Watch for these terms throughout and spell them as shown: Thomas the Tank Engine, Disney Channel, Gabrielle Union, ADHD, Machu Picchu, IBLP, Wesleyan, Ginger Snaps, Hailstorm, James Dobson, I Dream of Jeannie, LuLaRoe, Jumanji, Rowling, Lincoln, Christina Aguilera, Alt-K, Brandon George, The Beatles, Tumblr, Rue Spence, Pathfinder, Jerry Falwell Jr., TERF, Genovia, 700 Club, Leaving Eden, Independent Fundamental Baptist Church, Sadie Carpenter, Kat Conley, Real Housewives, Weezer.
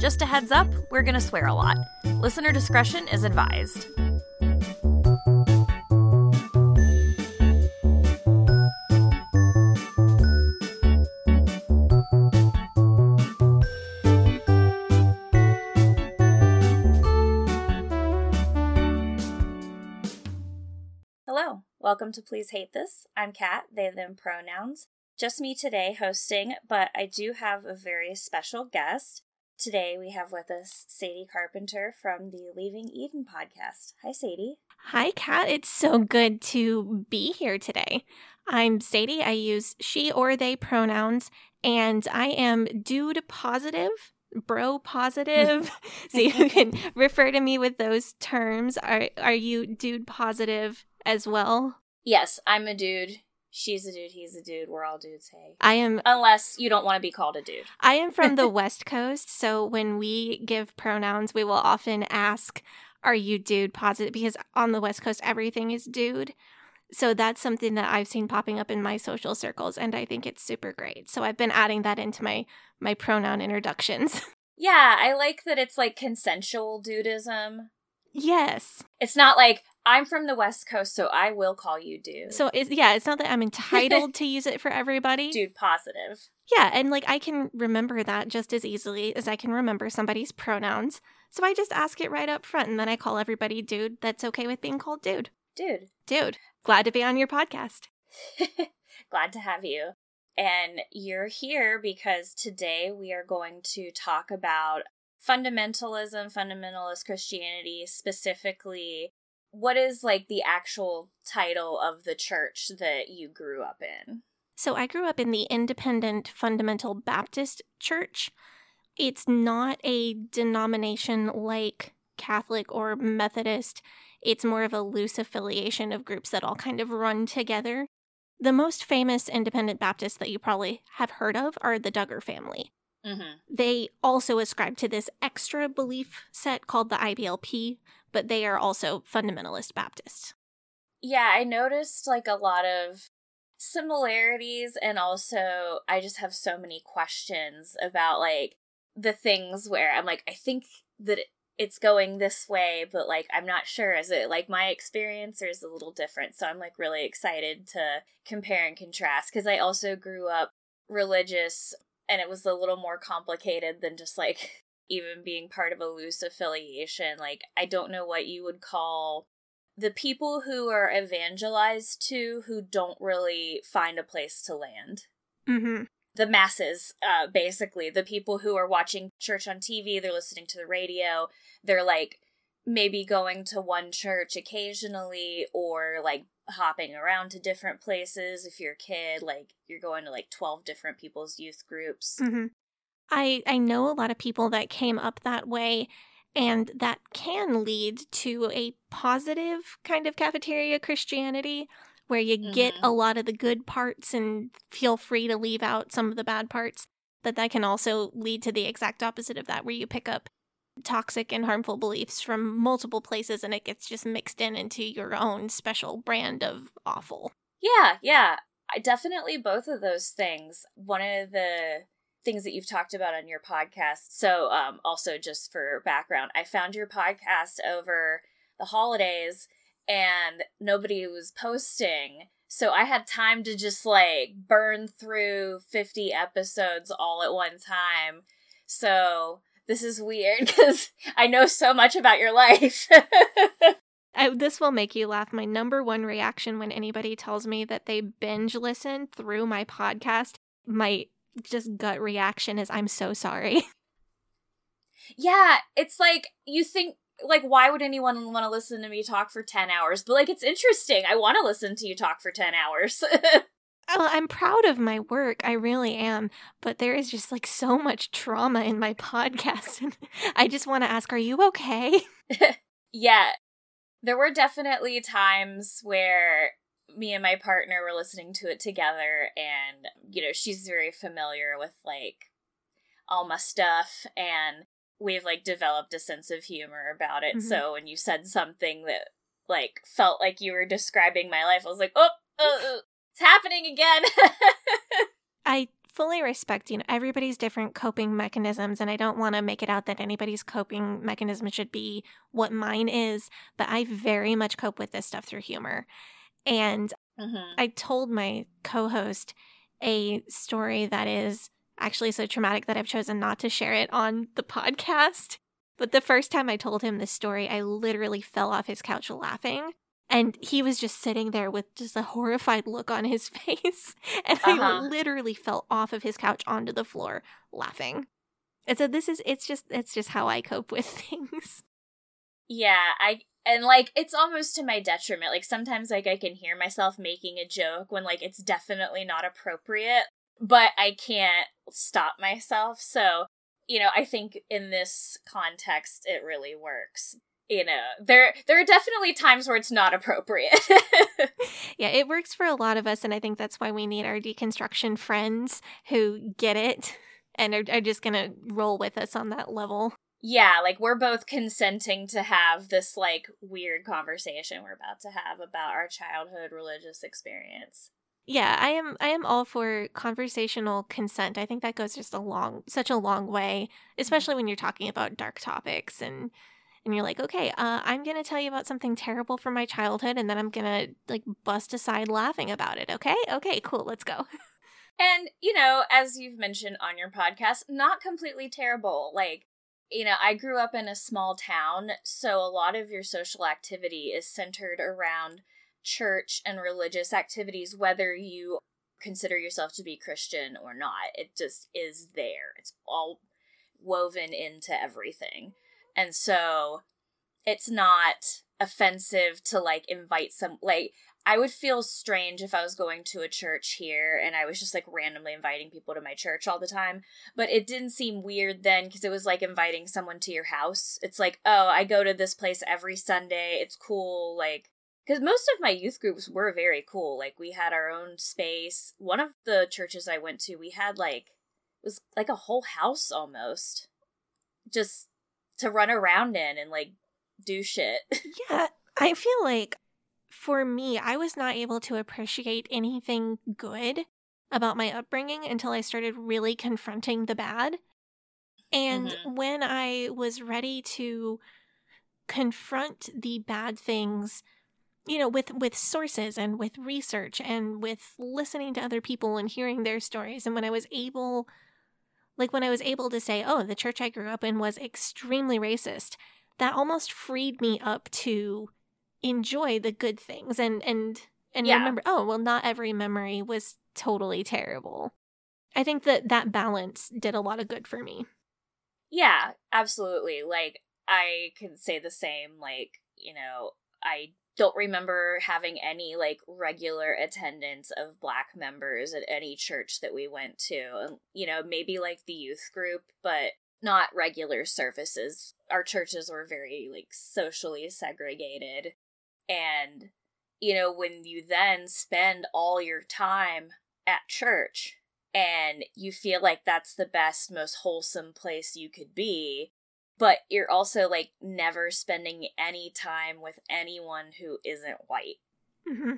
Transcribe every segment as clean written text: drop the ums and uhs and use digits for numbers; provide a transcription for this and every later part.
Just a heads up, we're going to swear a lot. Listener discretion is advised. Hello, welcome to Please Hate This. I'm Kat, they, them pronouns. Just me today hosting, but I do have a very special guest. Today we have with us Sadie Carpenter from the Leaving Eden podcast. Hi, Sadie. Hi, Kat. It's so good to be here today. I'm Sadie. I use she or they pronouns, and I am dude positive, bro positive. So you can refer to me with those terms. Are you dude positive as well? Yes, I'm a dude. She's a dude, he's a dude, we're all dudes, hey. I am. Unless you don't want to be called a dude. I am from the West Coast, so when we give pronouns, we will often ask, are you dude positive? Because on the West Coast, everything is dude. So that's something that I've seen popping up in my social circles, and I think it's super great. So I've been adding that into my pronoun introductions. Yeah, I like that it's like consensual dudism. Yes. It's not like, I'm from the West Coast, so I will call you dude. So, it's not that I'm entitled to use it for everybody. Dude positive. Yeah, and like I can remember that just as easily as I can remember somebody's pronouns. So I just ask it right up front, and then I call everybody dude that's okay with being called dude. Dude. Dude. Glad to be on your podcast. Glad to have you. And you're here because today we are going to talk about fundamentalism, fundamentalist Christianity, specifically. What is, like, the actual title of the church that you grew up in? So I grew up in the Independent Fundamental Baptist Church. It's not a denomination like Catholic or Methodist. It's more of a loose affiliation of groups that all kind of run together. The most famous Independent Baptists that you probably have heard of are the Duggar family. Mm-hmm. They also ascribe to this extra belief set called the IBLP, but they are also fundamentalist Baptists. Yeah, I noticed like a lot of similarities, and also I just have so many questions about like the things where I'm like, I think that it's going this way, but like I'm not sure. Is it like my experience or is it a little different? So I'm like really excited to compare and contrast, because I also grew up religious. And it was a little more complicated than just, like, even being part of a loose affiliation. Like, I don't know what you would call the people who are evangelized to who don't really find a place to land. Mm-hmm. The masses, basically. The people who are watching church on TV, they're listening to the radio, they're, like, maybe going to one church occasionally or, like, hopping around to different places. If you're a kid, like you're going to like 12 different people's youth groups. Mm-hmm. I know a lot of people that came up that way, and that can lead to a positive kind of cafeteria Christianity where you mm-hmm. get a lot of the good parts and feel free to leave out some of the bad parts. But that can also lead to the exact opposite of that, where you pick up toxic and harmful beliefs from multiple places, and it gets just mixed into your own special brand of awful. Yeah. Definitely both of those things. One of the things that you've talked about on your podcast, so also just for background, I found your podcast over the holidays, and nobody was posting, so I had time to just, like, burn through 50 episodes all at one time, so... This is weird because I know so much about your life. This will make you laugh. My number one reaction when anybody tells me that they binge listen through my podcast, my just gut reaction is, I'm so sorry. Yeah, it's like you think, like, why would anyone want to listen to me talk for 10 hours? But like, it's interesting. I want to listen to you talk for 10 hours. Well, I'm proud of my work. I really am. But there is just like so much trauma in my podcast. And I just want to ask, are you okay? Yeah. There were definitely times where me and my partner were listening to it together. And, you know, she's very familiar with like all my stuff. And we've like developed a sense of humor about it. Mm-hmm. So when you said something that like felt like you were describing my life, I was like, oh. Happening again. I fully respecting everybody's different coping mechanisms, and I don't want to make it out that anybody's coping mechanism should be what mine is, but I very much cope with this stuff through humor. And I told my co-host a story that is actually so traumatic that I've chosen not to share it on the podcast. But the first time I told him this story, I literally fell off his couch laughing. And he was just sitting there with just a horrified look on his face. And I literally fell off of his couch onto the floor laughing. And so it's just how I cope with things. Yeah, and it's almost to my detriment. Like, sometimes, I can hear myself making a joke when, it's definitely not appropriate, but I can't stop myself. So, I think in this context, it really works. There are definitely times where it's not appropriate. Yeah, it works for a lot of us, and I think that's why we need our deconstruction friends who get it and are just going to roll with us on that level. Yeah, we're both consenting to have this, weird conversation we're about to have about our childhood religious experience. Yeah, I am all for conversational consent. I think that goes just such a long way, especially when you're talking about dark topics and you're like, okay, I'm going to tell you about something terrible from my childhood, and then I'm going to, bust aside laughing about it, okay? Okay, cool, let's go. And, as you've mentioned on your podcast, not completely terrible. I grew up in a small town, so a lot of your social activity is centered around church and religious activities, whether you consider yourself to be Christian or not. It just is there. It's all woven into everything. And so it's not offensive to invite some, I would feel strange if I was going to a church here and I was just randomly inviting people to my church all the time. But it didn't seem weird then, because it was inviting someone to your house. It's oh, I go to this place every Sunday. It's cool. Because most of my youth groups were very cool. We had our own space. One of the churches I went to, we had it was a whole house almost. Just to run around in and do shit. Yeah, I feel for me, I was not able to appreciate anything good about my upbringing until I started really confronting the bad. And when I was ready to confront the bad things, with sources and with research and with listening to other people and hearing their stories, and when I was able to say, oh, the church I grew up in was extremely racist, that almost freed me up to enjoy the good things and yeah, remember, oh, well, not every memory was totally terrible. I think that balance did a lot of good for me. Yeah, absolutely. I can say the same, I don't remember having any regular attendance of Black members at any church that we went to, maybe the youth group, but not regular services. Our churches were very socially segregated. And, when you then spend all your time at church and you feel that's the best, most wholesome place you could be, but you're also never spending any time with anyone who isn't white. Mm-hmm.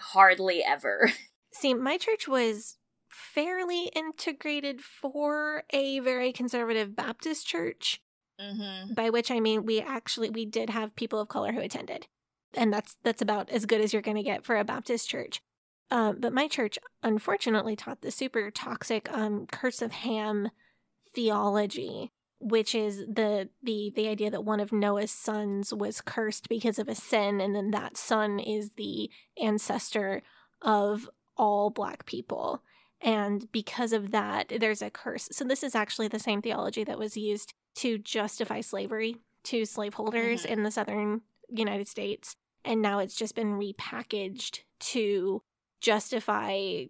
Hardly ever. See, my church was fairly integrated for a very conservative Baptist church. Mm-hmm. By which I mean we did have people of color who attended. And that's about as good as you're going to get for a Baptist church. But my church, unfortunately, taught the super toxic Curse of Ham theology, which is the idea that one of Noah's sons was cursed because of a sin, and then that son is the ancestor of all Black people. And because of that, there's a curse. So this is actually the same theology that was used to justify slavery to slaveholders in the southern United States. And now it's just been repackaged to justify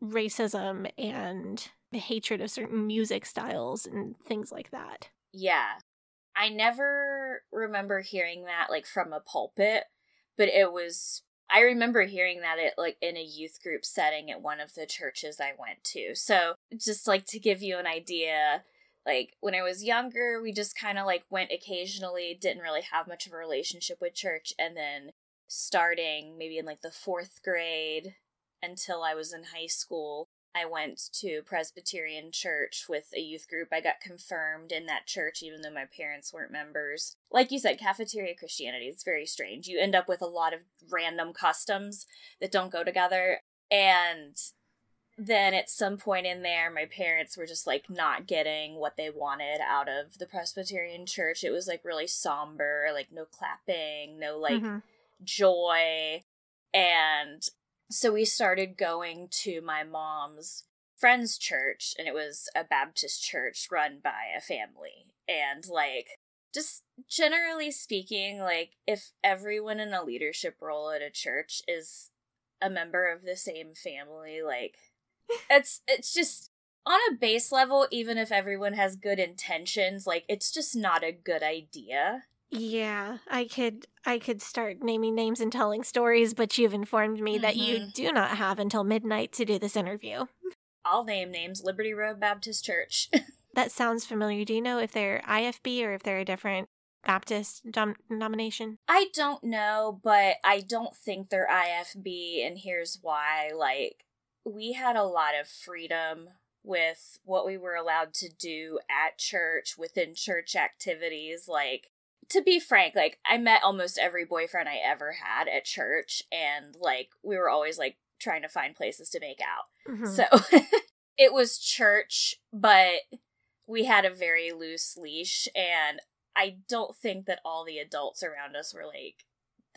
racism and the hatred of certain music styles and things like that. Yeah. I never remember hearing that, from a pulpit, but I remember hearing that at, in a youth group setting at one of the churches I went to. So just, to give you an idea, when I was younger, we just kind of, went occasionally, didn't really have much of a relationship with church, and then starting maybe in, the 4th grade until I was in high school, I went to Presbyterian church with a youth group. I got confirmed in that church, even though my parents weren't members. Like you said, cafeteria Christianity is very strange. You end up with a lot of random customs that don't go together. And then at some point in there, my parents were just, like, not getting what they wanted out of the Presbyterian church. It was, like, really somber, like, no clapping, no, like, joy. And so we started going to my mom's friend's church, and it was a Baptist church run by a family. And, like, just generally speaking, like, if everyone in a leadership role at a church is a member of the same family, like, it's just, on a base level, even if everyone has good intentions, like, it's just not a good idea. Yeah, I could start naming names and telling stories, but you've informed me that you do not have until midnight to do this interview. I'll name names. Liberty Road Baptist Church. That sounds familiar. Do you know if they're IFB or if they're a different Baptist denomination? I don't know, but I don't think they're IFB, and here's why. Like, we had a lot of freedom with what we were allowed to do at church, within church activities, like, to be frank, like, I met almost every boyfriend I ever had at church, and, like, we were always, like, trying to find places to make out. So it was church, but we had a very loose leash, and I don't think that all the adults around us were, like,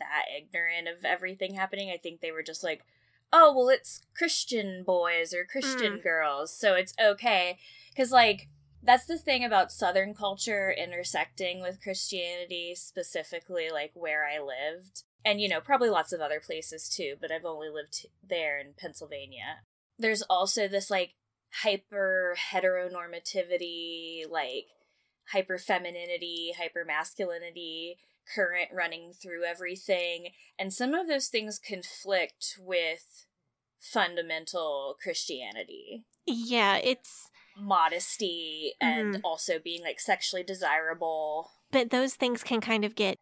that ignorant of everything happening. I think they were just like, oh, well, it's Christian boys or Christian girls, so it's okay. Because, like, that's the thing about Southern culture intersecting with Christianity, specifically, like, where I lived. And, you know, probably lots of other places, too, but I've only lived there in Pennsylvania. There's also this, like, hyper-heteronormativity, like, hyper-femininity, hyper-masculinity current running through everything. And some of those things conflict with fundamental Christianity. Yeah, it's modesty and also being, like, sexually desirable. But those things can kind of get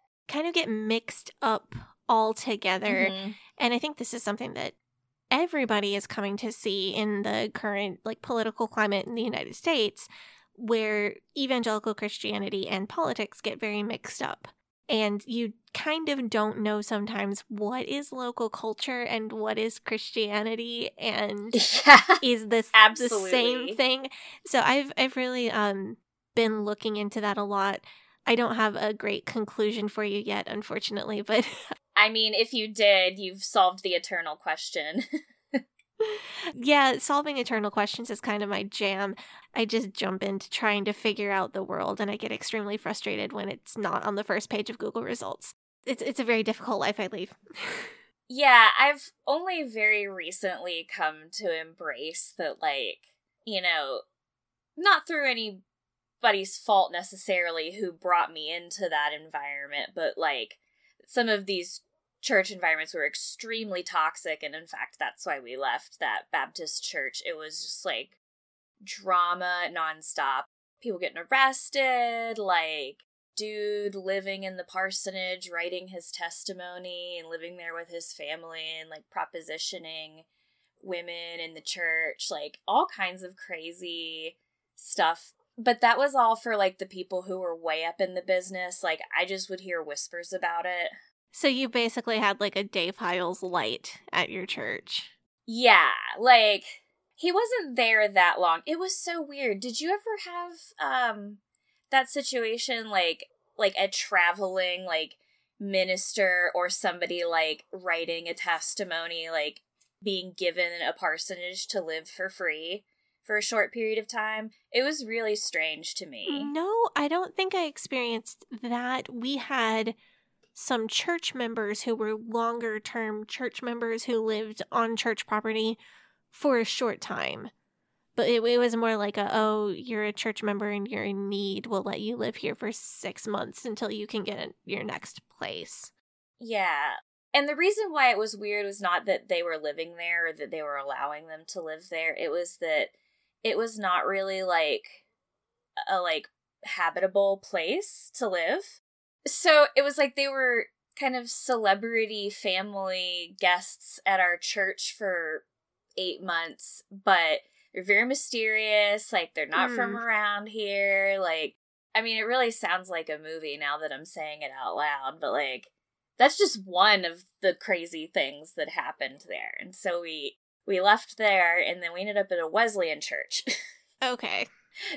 mixed up all together. And I think this is something that everybody is coming to see in the current, like, political climate in the United States, where evangelical Christianity and politics get very mixed up. And you kind of don't know sometimes what is local culture and what is Christianity, and is this the same thing? So I've really been looking into that a lot. I don't have a great conclusion for you yet, unfortunately, but I mean, if you did, you've solved the eternal question. Yeah, solving eternal questions is kind of my jam. I just jump into trying to figure out the world, and I get extremely frustrated when it's not on the first page of Google results. It's a very difficult life I lead. Yeah, I've only very recently come to embrace that, like, you know, not through anybody's fault necessarily who brought me into that environment, but, like, some of these church environments were extremely toxic, and in fact that's why we left that Baptist church. It was just, like, drama nonstop, people getting arrested, like, dude living in the parsonage writing his testimony and living there with his family and, like, propositioning women in the church, like, all kinds of crazy stuff. But that was all for, like, the people who were way up in the business. Like, I just would hear whispers about it. So you basically had, like, a Dave Hyles light at your church. Yeah, like, he wasn't there that long. It was so weird. Did you ever have that situation, like a traveling, like, minister or somebody, like, writing a testimony, like, being given a parsonage to live for free for a short period of time? It was really strange to me. No, I don't think I experienced that. We had some church members who were longer-term church members who lived on church property for a short time. But it was more like you're a church member and you're in need. We'll let you live here for 6 months until you can get your next place. Yeah. And the reason why it was weird was not that they were living there or that they were allowing them to live there. It was that it was not really, like, a, like, habitable place to live. So it was like they were kind of celebrity family guests at our church for 8 months, but they're very mysterious. Like, they're not from around here. Like, I mean, it really sounds like a movie now that I'm saying it out loud, but like, that's just one of the crazy things that happened there. And so we left there, and then we ended up at a Wesleyan church. Okay.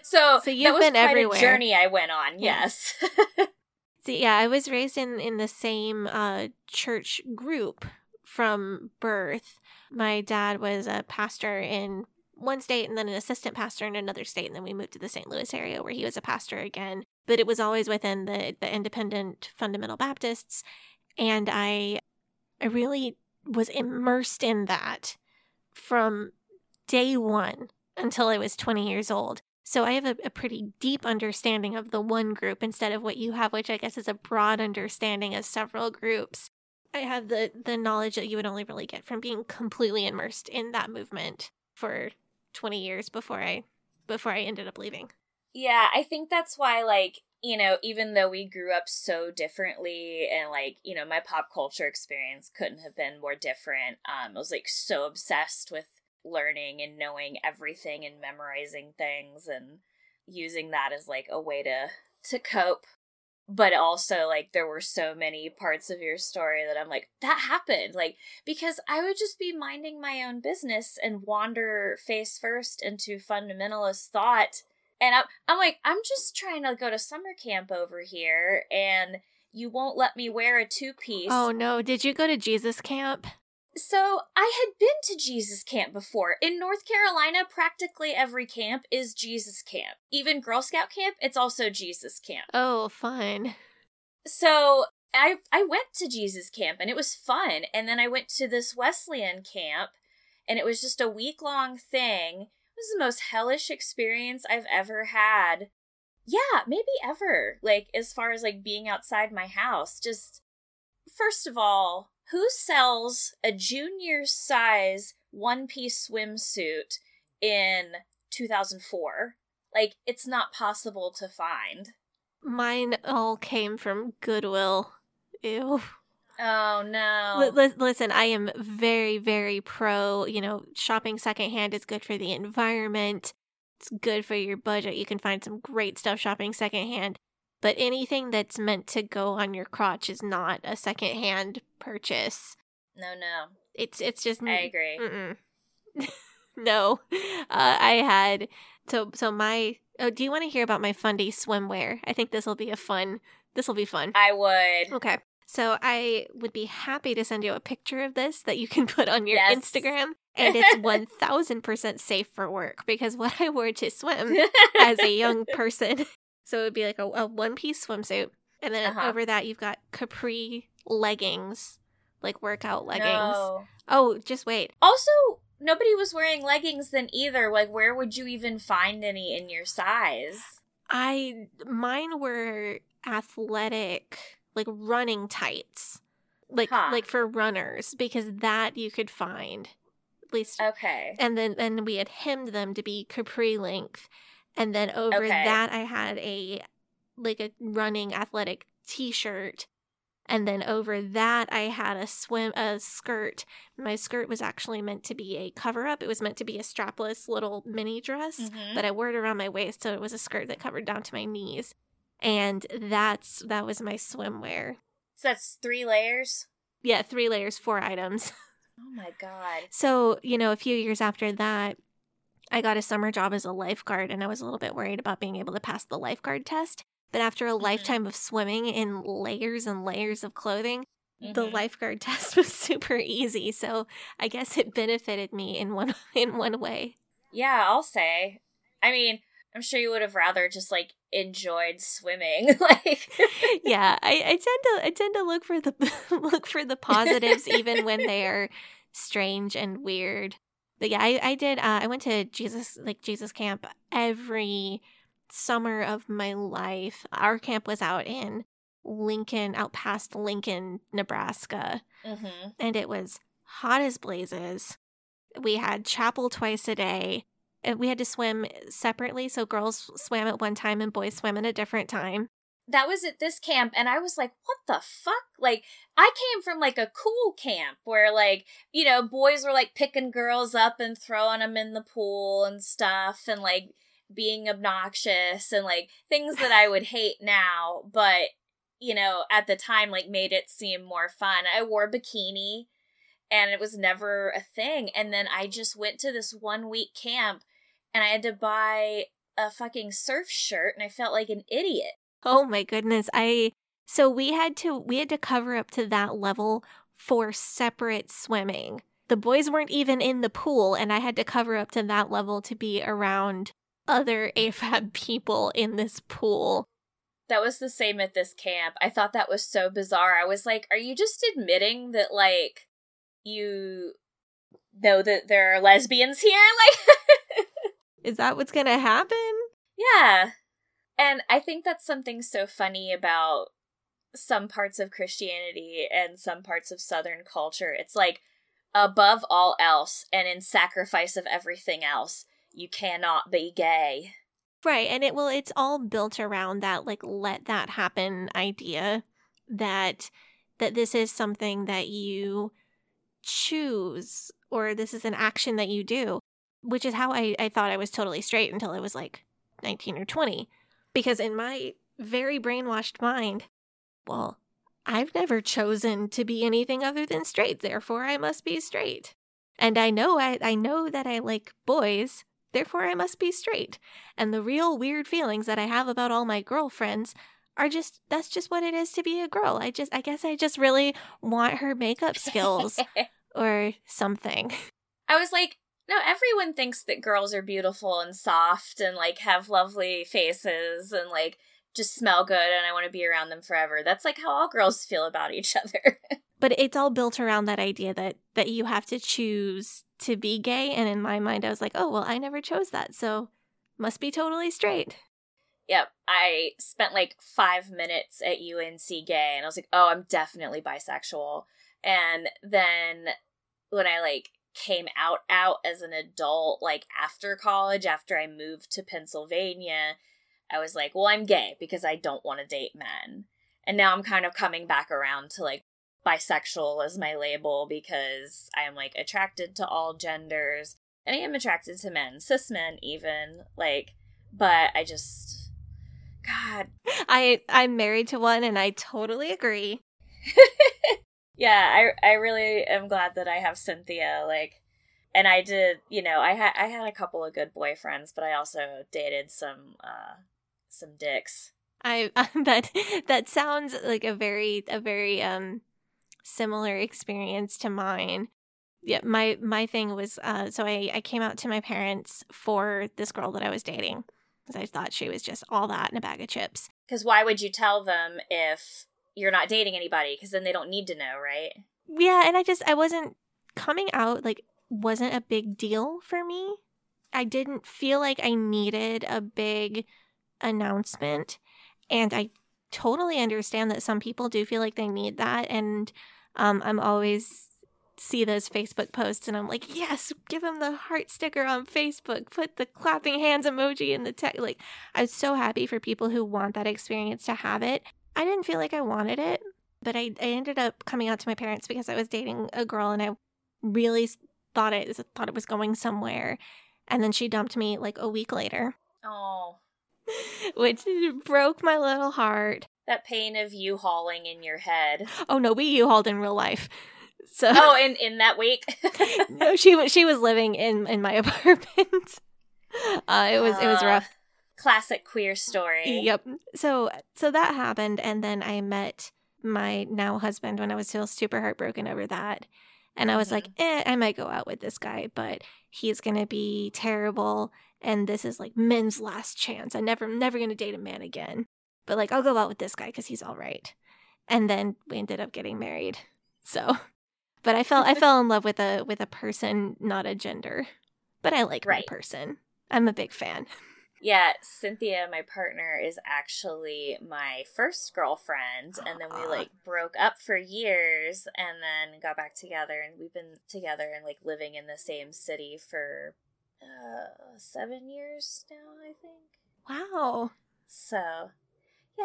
So you've been everywhere. That was quite a journey I went on, yes. So, yeah, I was raised in the same church group from birth. My dad was a pastor in one state and then an assistant pastor in another state. And then we moved to the St. Louis area where he was a pastor again. But it was always within the Independent Fundamental Baptists. And I really was immersed in that from day one until I was 20 years old. So I have a pretty deep understanding of the one group instead of what you have, which I guess is a broad understanding of several groups. I have the knowledge that you would only really get from being completely immersed in that movement for 20 years before I ended up leaving. Yeah, I think that's why, like, you know, even though we grew up so differently and, like, you know, my pop culture experience couldn't have been more different. I was, like, so obsessed with learning and knowing everything and memorizing things and using that as, like, a way to cope. But also, like, there were so many parts of your story that I'm like, that happened. Like, because I would just be minding my own business and wander face first into fundamentalist thought. And I'm like, I'm just trying to go to summer camp over here, and you won't let me wear a two-piece. Oh, no. Did you go to Jesus camp? So I had been to Jesus camp before. In North Carolina, practically every camp is Jesus camp. Even Girl Scout camp, it's also Jesus camp. Oh, fun. So I went to Jesus camp, and it was fun. And then I went to this Wesleyan camp, and it was just a week-long thing. This is the most hellish experience I've ever had. Yeah, maybe ever. Like, as far as, like, being outside my house. Just, first of all, who sells a junior size one-piece swimsuit in 2004? Like, it's not possible to find. Mine all came from Goodwill. Ew. Oh, no. Listen, I am very, very pro, you know, shopping secondhand is good for the environment. It's good for your budget. You can find some great stuff shopping secondhand. But anything that's meant to go on your crotch is not a secondhand purchase. No. It's just... I agree. No. I had... So my... Oh, do you want to hear about my Fundy swimwear? I think this will be fun. I would. Okay. So I would be happy to send you a picture of this that you can put on your Instagram. And it's 1,000% safe for work because what I wore to swim as a young person. So it would be like a one-piece swimsuit. And then over that, you've got capri leggings, like workout leggings. No. Oh, just wait. Also, nobody was wearing leggings then either. Like, where would you even find any in your size? Mine were athletic... like running tights, like for runners, because that you could find at least. Okay. And then we had hemmed them to be capri length. And then over that, I had a running athletic t-shirt. And then over that, I had a skirt. My skirt was actually meant to be a cover-up. It was meant to be a strapless little mini dress, but I wore it around my waist. So it was a skirt that covered down to my knees. And that was my swimwear. So that's 3 layers? Yeah, 3 layers, 4 items. Oh, my God. So, you know, a few years after that, I got a summer job as a lifeguard, and I was a little bit worried about being able to pass the lifeguard test. But after a lifetime of swimming in layers and layers of clothing, the lifeguard test was super easy. So I guess it benefited me in one way. Yeah, I'll say. I mean, I'm sure you would have rather just, like, enjoyed swimming. Yeah, I tend to look for the positives even when they are strange and weird. But yeah, I went to Jesus camp every summer of my life. Our camp was out in Lincoln, out past Lincoln, Nebraska, and it was hot as blazes. We had chapel twice a day. And we had to swim separately, so girls swam at one time and boys swam at a different time. that was at this camp, and I was like, what the fuck? Like, I came from, like, a cool camp where, like, you know, boys were, like, picking girls up and throwing them in the pool and stuff, and, like, being obnoxious and, like, things that I would hate now, but, you know, at the time, like, made it seem more fun. I wore a bikini, and it was never a thing, and then I just went to this one-week camp, and I had to buy a fucking surf shirt, and I felt like an idiot. Oh my goodness. So we had to cover up to that level for separate swimming. The boys weren't even in the pool, and I had to cover up to that level to be around other AFAB people in this pool. That was the same at this camp. I thought that was so bizarre. I was like, are you just admitting that, like, you know that there are lesbians here? Like, is that what's gonna happen? Yeah. And I think that's something so funny about some parts of Christianity and some parts of Southern culture. It's like, above all else and in sacrifice of everything else, you cannot be gay. Right. And it's all built around that, like, let that happen idea that this is something that you choose, or this is an action that you do, which is how I thought I was totally straight until I was like 19 or 20. Because in my very brainwashed mind, well, I've never chosen to be anything other than straight, therefore I must be straight. And I know that I like boys, therefore I must be straight. And the real weird feelings that I have about all my girlfriends are just, that's just what it is to be a girl. I guess I just really want her makeup skills or something. I was like, no, everyone thinks that girls are beautiful and soft and, like, have lovely faces and, like, just smell good and I want to be around them forever. That's, like, how all girls feel about each other. But it's all built around that idea that you have to choose to be gay. And in my mind, I was like, oh, well, I never chose that, so must be totally straight. Yep. I spent, like, 5 minutes at UNC gay and I was like, oh, I'm definitely bisexual. And then when I, like, came out as an adult, like, after college, after I moved to Pennsylvania, I was like, well, I'm gay because I don't want to date men. And now I'm kind of coming back around to, like, bisexual as my label because I am, like, attracted to all genders, and I am attracted to men, cis men even, like, but I just, God. I'm married to one and I totally agree. Yeah, I really am glad that I have Cynthia, like, and I did, you know, I had a couple of good boyfriends, but I also dated some dicks. That sounds like a very similar experience to mine. Yeah, my thing was, so I came out to my parents for this girl that I was dating because I thought she was just all that and a bag of chips. Because why would you tell them if you're not dating anybody, because then they don't need to know, right? Yeah, and I wasn't coming out, like, wasn't a big deal for me. I didn't feel like I needed a big announcement, and I totally understand that some people do feel like they need that, and I'm always see those Facebook posts, and I'm like, yes, give them the heart sticker on Facebook, put the clapping hands emoji in the text. Like, I'm so happy for people who want that experience to have it. I didn't feel like I wanted it, but I ended up coming out to my parents because I was dating a girl and I really thought it was going somewhere. And then she dumped me like a week later. Oh. Which broke my little heart. That pain of U-hauling in your head. Oh, no, we U-hauled in real life. So. Oh, in that week? No, she was living in my apartment. It was rough. Classic queer story. Yep. So that happened, and then I met my now husband when I was still super heartbroken over that. And I was like, I might go out with this guy, but he's going to be terrible, and this is like men's last chance. I'm never going to date a man again. But, like, I'll go out with this guy because he's all right. And then we ended up getting married. So, but I fell in love with a person, not a gender. But I like my person. I'm a big fan. Yeah, Cynthia, my partner, is actually my first girlfriend, and then we, like, broke up for years, and then got back together, and we've been together and, like, living in the same city for 7 years now, I think. Wow. So,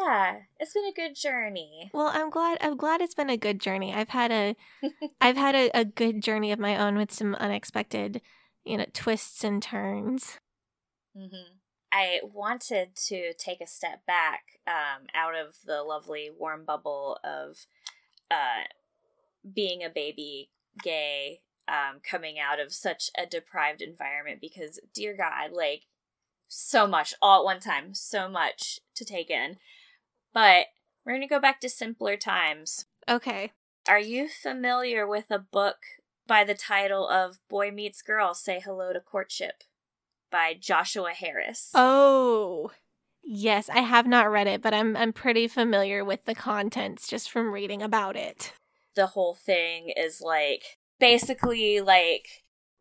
Yeah, it's been a good journey. Well, I'm glad it's been a good journey. I've had a good journey of my own with some unexpected, twists and turns. Mm-hmm. I wanted to take a step back out of the lovely warm bubble of being a baby gay, coming out of such a deprived environment, because dear God, like, so much all at one time, so much to take in. But we're going to go back to simpler times. Okay. Are you familiar with a book by the title of Boy Meets Girl, Say Hello to Courtship by Joshua Harris? Oh, yes. I have not read it, but I'm pretty familiar with the contents just from reading about it. The whole thing is basically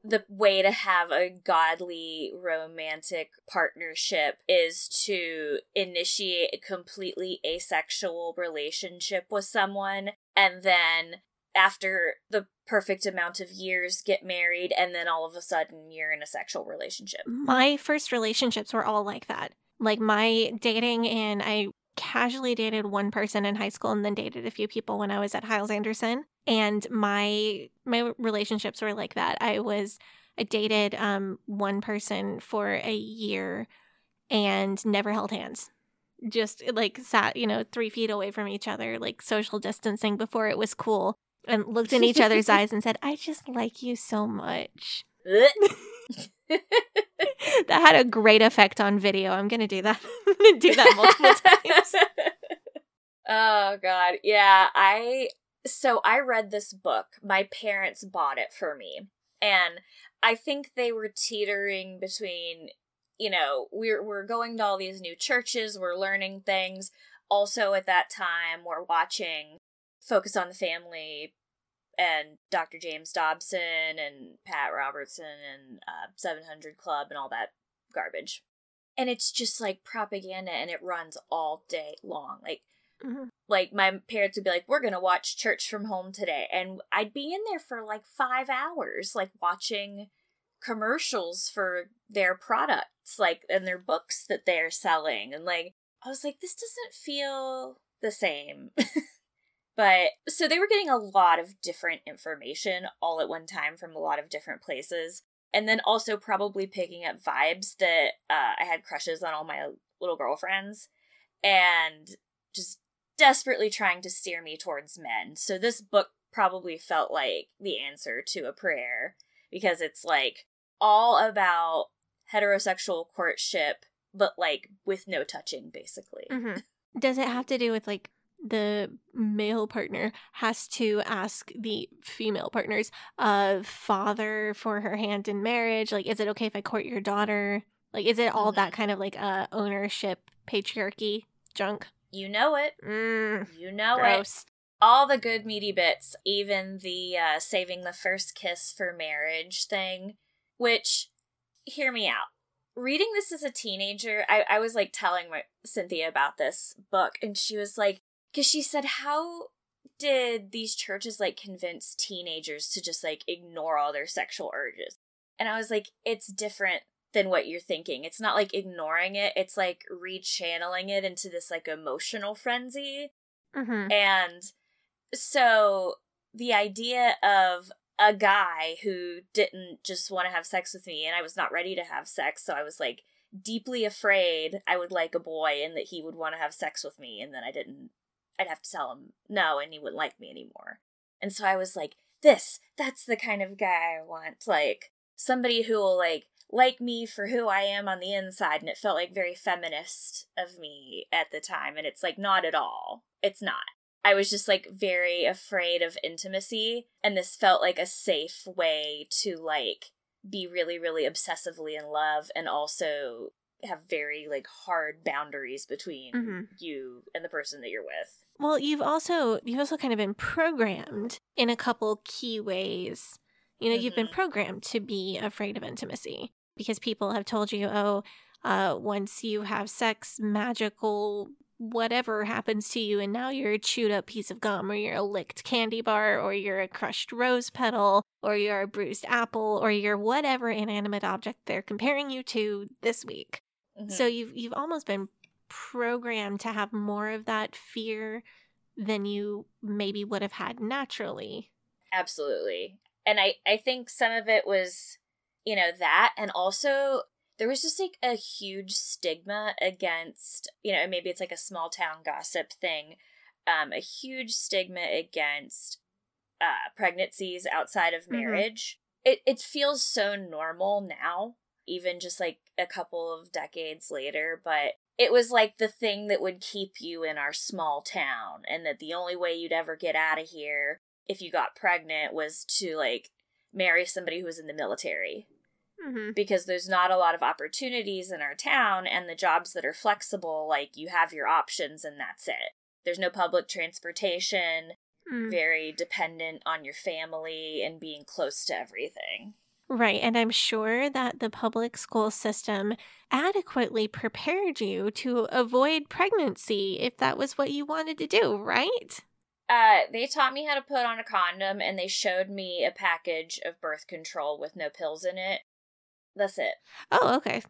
the way to have a godly romantic partnership is to initiate a completely asexual relationship with someone, and then after the perfect amount of years get married, and then all of a sudden you're in a sexual relationship. My first relationships were all like that. Like, my dating, and I casually dated one person in high school and then dated a few people when I was at Hyles-Anderson. And my relationships were like that. I dated one person for a year and never held hands. Just sat, 3 feet away from each other, social distancing before it was cool, and looked in each other's eyes and said, "I just like you so much." That had a great effect on video. I'm going to do that. I'm going to do that multiple times. Oh, God. Yeah, I read this book. My parents bought it for me. And I think they were teetering between, we're going to all these new churches, we're learning things. Also at that time, we're watching Focus on the Family and Dr. James Dobson and Pat Robertson and 700 Club and all that garbage. And it's just propaganda, and it runs all day long. Mm-hmm. My parents would be we're going to watch Church from Home today. And I'd be in there for 5 hours, watching commercials for their products, and their books that they're selling. And I was this doesn't feel the same. But so they were getting a lot of different information all at one time from a lot of different places. And then also probably picking up vibes that I had crushes on all my little girlfriends, and just desperately trying to steer me towards men. So this book probably felt like the answer to a prayer, because it's all about heterosexual courtship, but with no touching, basically. Mm-hmm. Does it have to do with the male partner has to ask the female partner's father for her hand in marriage? Is it okay if I court your daughter? Is it all that kind of ownership patriarchy junk? You know it. You know gross. It. All the good meaty bits, even the saving the first kiss for marriage thing, which, hear me out. Reading this as a teenager, I was telling Cynthia about this book, and she was because she said, how did these churches convince teenagers to just ignore all their sexual urges? And I was it's different than what you're thinking. It's not ignoring it. It's rechanneling it into this emotional frenzy. Mm-hmm. And so the idea of a guy who didn't just want to have sex with me, and I was not ready to have sex, so I was deeply afraid I would like a boy and that he would want to have sex with me, and then I'd have to tell him no, and he wouldn't like me anymore. And so I was that's the kind of guy I want. Somebody who will like me for who I am on the inside. And it felt very feminist of me at the time. And it's not at all. It's not. I was just very afraid of intimacy. And this felt a safe way to be really, really obsessively in love, and also have very hard boundaries between mm-hmm. you and the person that you're with. Well, you've also kind of been programmed in a couple key ways. Mm-hmm. You've been programmed to be afraid of intimacy because people have told you, once you have sex, magical whatever happens to you, and now you're a chewed up piece of gum, or you're a licked candy bar, or you're a crushed rose petal, or you're a bruised apple, or you're whatever inanimate object they're comparing you to this week. Mm-hmm. So you've almost been programmed to have more of that fear than you maybe would have had naturally. Absolutely. And I think some of it was, you know, that. And also there was just like a huge stigma against, you know, maybe it's like a small town gossip thing, a huge stigma against pregnancies outside of marriage. Mm-hmm. It feels so normal now, even just like a couple of decades later, but it was like the thing that would keep you in our small town, and that the only way you'd ever get out of here if you got pregnant was to like marry somebody who was in the military. Mm-hmm. Because there's not a lot of opportunities in our town, and the jobs that are flexible, like you have your options and that's it. There's no public transportation, very dependent on your family and being close to everything. Right, and I'm sure that the public school system adequately prepared you to avoid pregnancy if that was what you wanted to do, right? They taught me how to put on a condom, and they showed me a package of birth control with no pills in it. That's it. Oh, okay.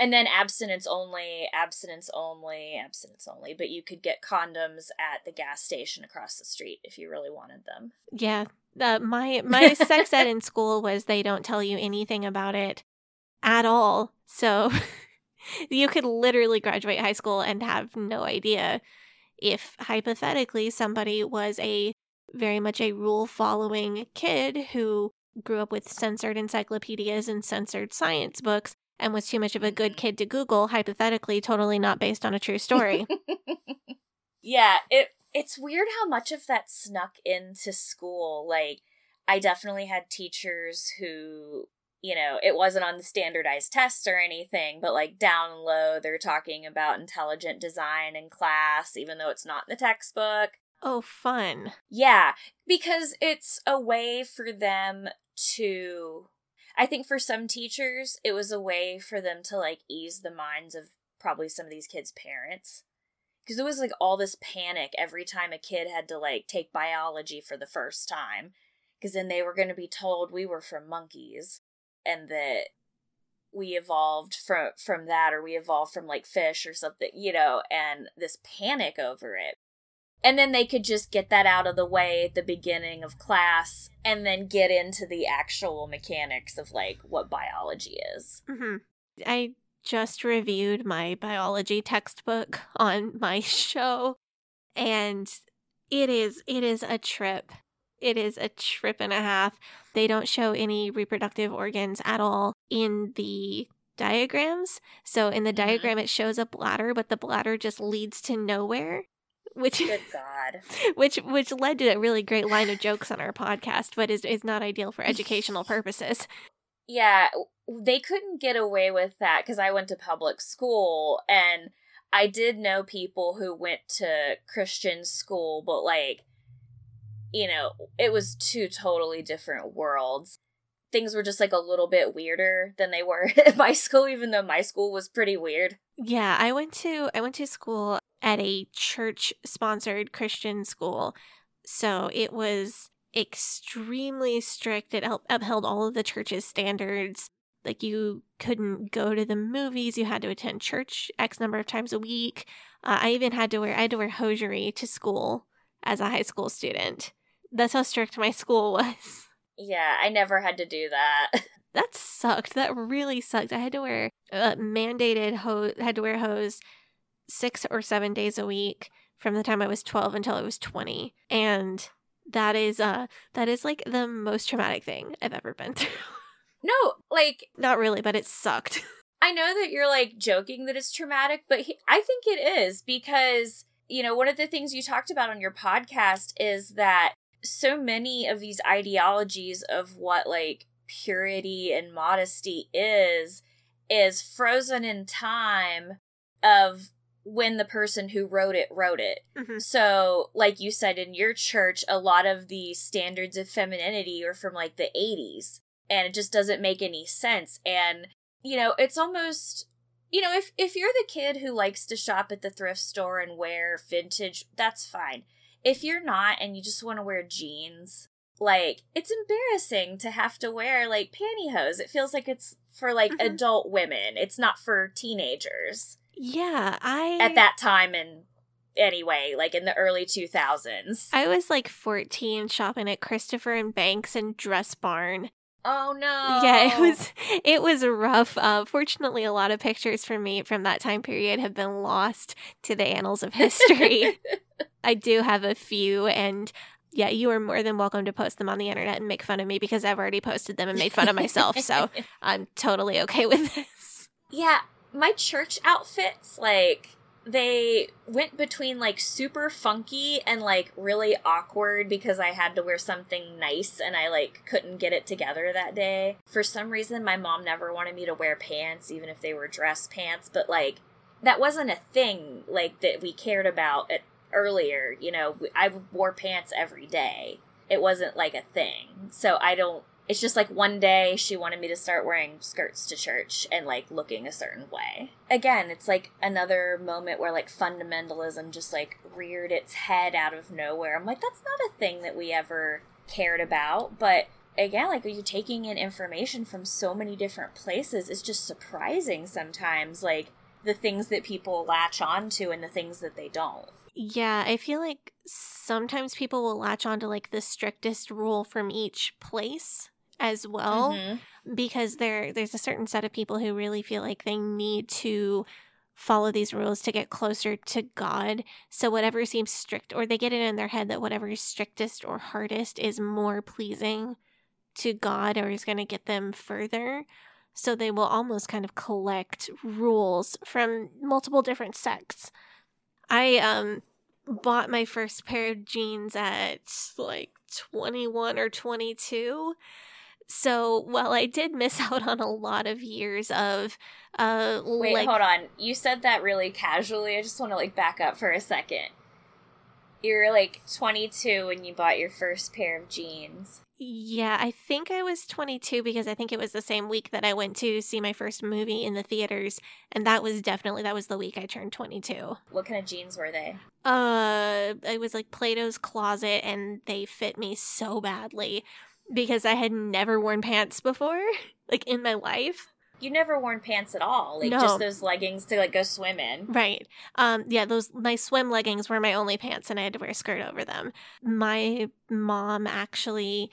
And then abstinence only. But you could get condoms at the gas station across the street if you really wanted them. Yeah. My sex ed in school was they don't tell you anything about it at all. So you could literally graduate high school and have no idea if hypothetically somebody was a very much a rule-following kid who grew up with censored encyclopedias and censored science books and was too much of a good kid to Google, hypothetically, totally not based on a true story. Yeah, it's weird how much of that snuck into school. Like, I definitely had teachers who, you know, it wasn't on the standardized tests or anything, but like down low, they're talking about intelligent design in class, even though it's not in the textbook. Oh, fun. Yeah, because it's a way for them to, I think for some teachers, it was a way for them to like ease the minds of probably some of these kids' parents. Because it was like all this panic every time a kid had to like take biology for the first time. Because then they were going to be told we were from monkeys and that we evolved from that, or we evolved from like fish or something, you know, and this panic over it. And then they could just get that out of the way at the beginning of class and then get into the actual mechanics of like what biology is. Mm-hmm. I just reviewed my biology textbook on my show, and it is a trip. It is a trip and a half. They don't show any reproductive organs at all in the diagrams. So in the diagram, it shows a bladder, but the bladder just leads to nowhere. Which, good God. Which led to a really great line of jokes on our podcast, but is not ideal for educational purposes. Yeah, they couldn't get away with that because I went to public school, and I did know people who went to Christian school, but like, you know, it was two totally different worlds. Things were just like a little bit weirder than they were at my school, even though my school was pretty weird. Yeah, I went to school at a church-sponsored Christian school, so it was extremely strict. It upheld all of the church's standards. Like, you couldn't go to the movies. You had to attend church X number of times a week. I had to wear hosiery to school as a high school student. That's how strict my school was. Yeah, I never had to do that. That sucked. That really sucked. I had to wear hose 6 or 7 days a week from the time I was 12 until I was 20. And that is like the most traumatic thing I've ever been through. No, like, not really, but it sucked. I know that you're like joking that it's traumatic, but I think it is, because, you know, one of the things you talked about on your podcast is that so many of these ideologies of what like purity and modesty is frozen in time of when the person who wrote it. Mm-hmm. So like you said, in your church, a lot of the standards of femininity are from like the 80s, and it just doesn't make any sense. And, you know, it's almost, you know, if you're the kid who likes to shop at the thrift store and wear vintage, that's fine. If you're not and you just want to wear jeans, like, it's embarrassing to have to wear like pantyhose. It feels like it's for like adult women. It's not for teenagers. Yeah, at that time and anyway, like in the early 2000s. I was like 14 shopping at Christopher and Banks and Dress Barn. Oh no. Yeah, it was rough. Fortunately, a lot of pictures for me from that time period have been lost to the annals of history. I do have a few, and yeah, you are more than welcome to post them on the internet and make fun of me because I've already posted them and made fun of myself, so I'm totally okay with this. Yeah, my church outfits, like, they went between, like, super funky and, like, really awkward because I had to wear something nice and I, like, couldn't get it together that day. For some reason, my mom never wanted me to wear pants, even if they were dress pants, but, like, that wasn't a thing, like, that we cared about earlier. You know, I wore pants every day. It wasn't, like, a thing. So it's just like one day she wanted me to start wearing skirts to church and like looking a certain way. Again, it's like another moment where like fundamentalism just like reared its head out of nowhere. I'm like, that's not a thing that we ever cared about. But again, like you're taking in information from so many different places. It's just surprising sometimes, like the things that people latch on to and the things that they don't. Yeah, I feel like sometimes people will latch on to like the strictest rule from each place as well, mm-hmm. because there's a certain set of people who really feel like they need to follow these rules to get closer to God. So whatever seems strict, or they get it in their head that whatever is strictest or hardest is more pleasing to God or is going to get them further. So they will almost kind of collect rules from multiple different sects. I bought my first pair of jeans at like 21 or 22. So while I did miss out on a lot of years of wait, like, hold on. You said that really casually. I just want to like back up for a second. You were like 22 when you bought your first pair of jeans. Yeah, I think I was 22 because I think it was the same week that I went to see my first movie in the theaters, and that was the week I turned 22. What kind of jeans were they? It was like Plato's Closet, and they fit me so badly because I had never worn pants before, like in my life. You never worn pants at all, like no. Just those leggings to like go swim in. Right. Yeah, my swim leggings were my only pants and I had to wear a skirt over them. My mom actually